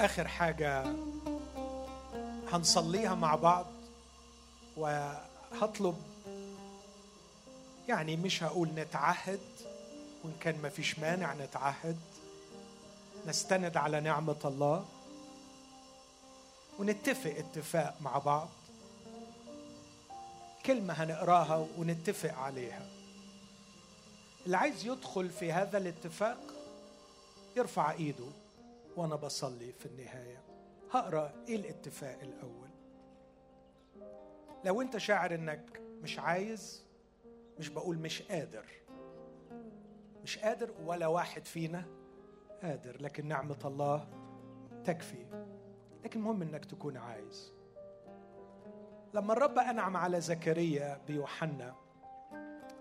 آخر حاجة هنصليها مع بعض، وهطلب يعني مش هقول نتعهد، وإن كان ما فيش مانع نتعهد، نستند على نعمة الله ونتفق اتفاق مع بعض. كلمة هنقراها ونتفق عليها، اللي عايز يدخل في هذا الاتفاق يرفع ايده وأنا بصلي في النهاية. هقرأ إيه الاتفاق الأول. لو أنت شاعر أنك مش عايز، مش بقول مش قادر، مش قادر ولا واحد فينا قادر، لكن نعمة الله تكفي، لكن مهم أنك تكون عايز. لما الرب أنعم على زكريا بيوحنا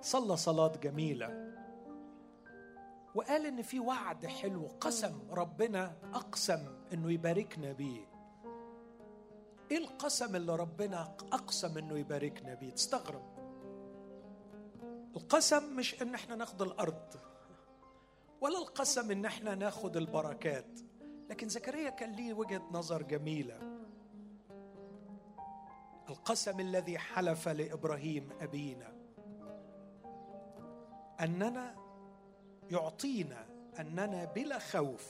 صلى صلاة جميلة، وقال إن في وعد حلو، قسم ربنا، أقسم إنه يباركنا بيه. إيه القسم اللي ربنا أقسم إنه يباركنا بيه؟ تستغرب. القسم مش إن إحنا ناخد الأرض، ولا القسم إن إحنا ناخد البركات، لكن زكريا كان ليه وجهة نظر جميلة. القسم الذي حلف لإبراهيم أبينا أننا يعطينا، أننا بلا خوف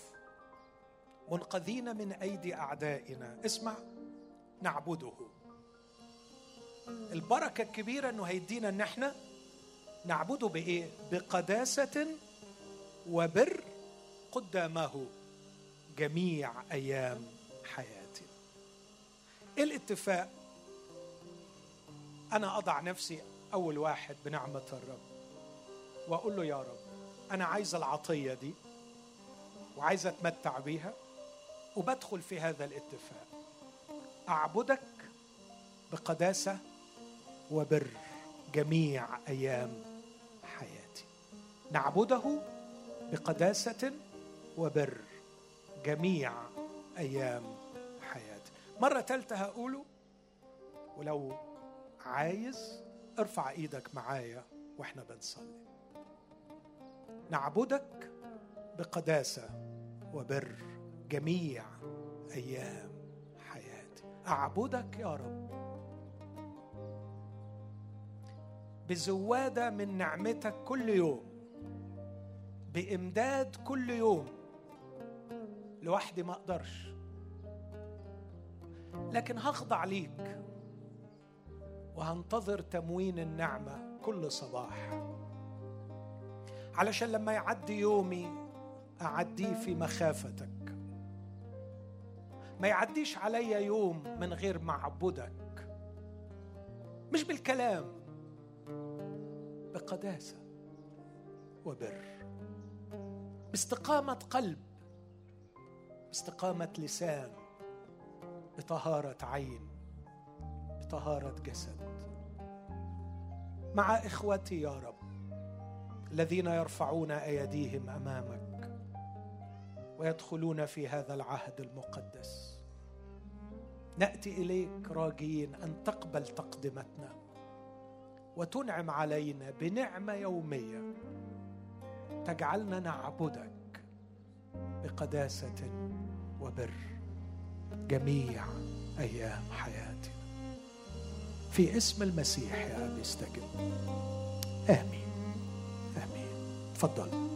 منقذين من أيدي أعدائنا. اسمع، نعبده. البركة الكبيرة أنه هيدينا أن احنا نعبده بإيه؟ بقداسة وبر قدامه جميع أيام حياتنا. الاتفاق، أنا أضع نفسي أول واحد بنعمة الرب وأقول له يا رب أنا عايز العطية دي وعايز أتمتع بيها، وبدخل في هذا الاتفاق، أعبدك بقداسة وبر جميع أيام حياتي. نعبده بقداسة وبر جميع أيام حياتي. مرة تالتة هقوله، ولو عايز ارفع إيدك معايا وإحنا بنصلي. نعبدك بقداسة وبر جميع أيام حياتي. أعبدك يا رب بزوادة من نعمتك كل يوم، بإمداد كل يوم. لوحدي ما أقدرش، لكن هخضع ليك وهنتظر تموين النعمة كل صباح، علشان لما يعدي يومي أعديه في مخافتك، ما يعديش علي يوم من غير ما أعبدك، مش بالكلام، بقداسة وبر، باستقامة قلب، باستقامة لسان، بطهارة عين، بطهارة جسد. مع إخوتي يا رب الذين يرفعون أيديهم أمامك ويدخلون في هذا العهد المقدس، نأتي إليك راجين أن تقبل تقدمتنا وتنعم علينا بنعمة يومية تجعلنا نعبدك بقداسة وبر جميع أيام حياتنا. في اسم المسيح يا أبي استجب. آمين آمين. تفضل.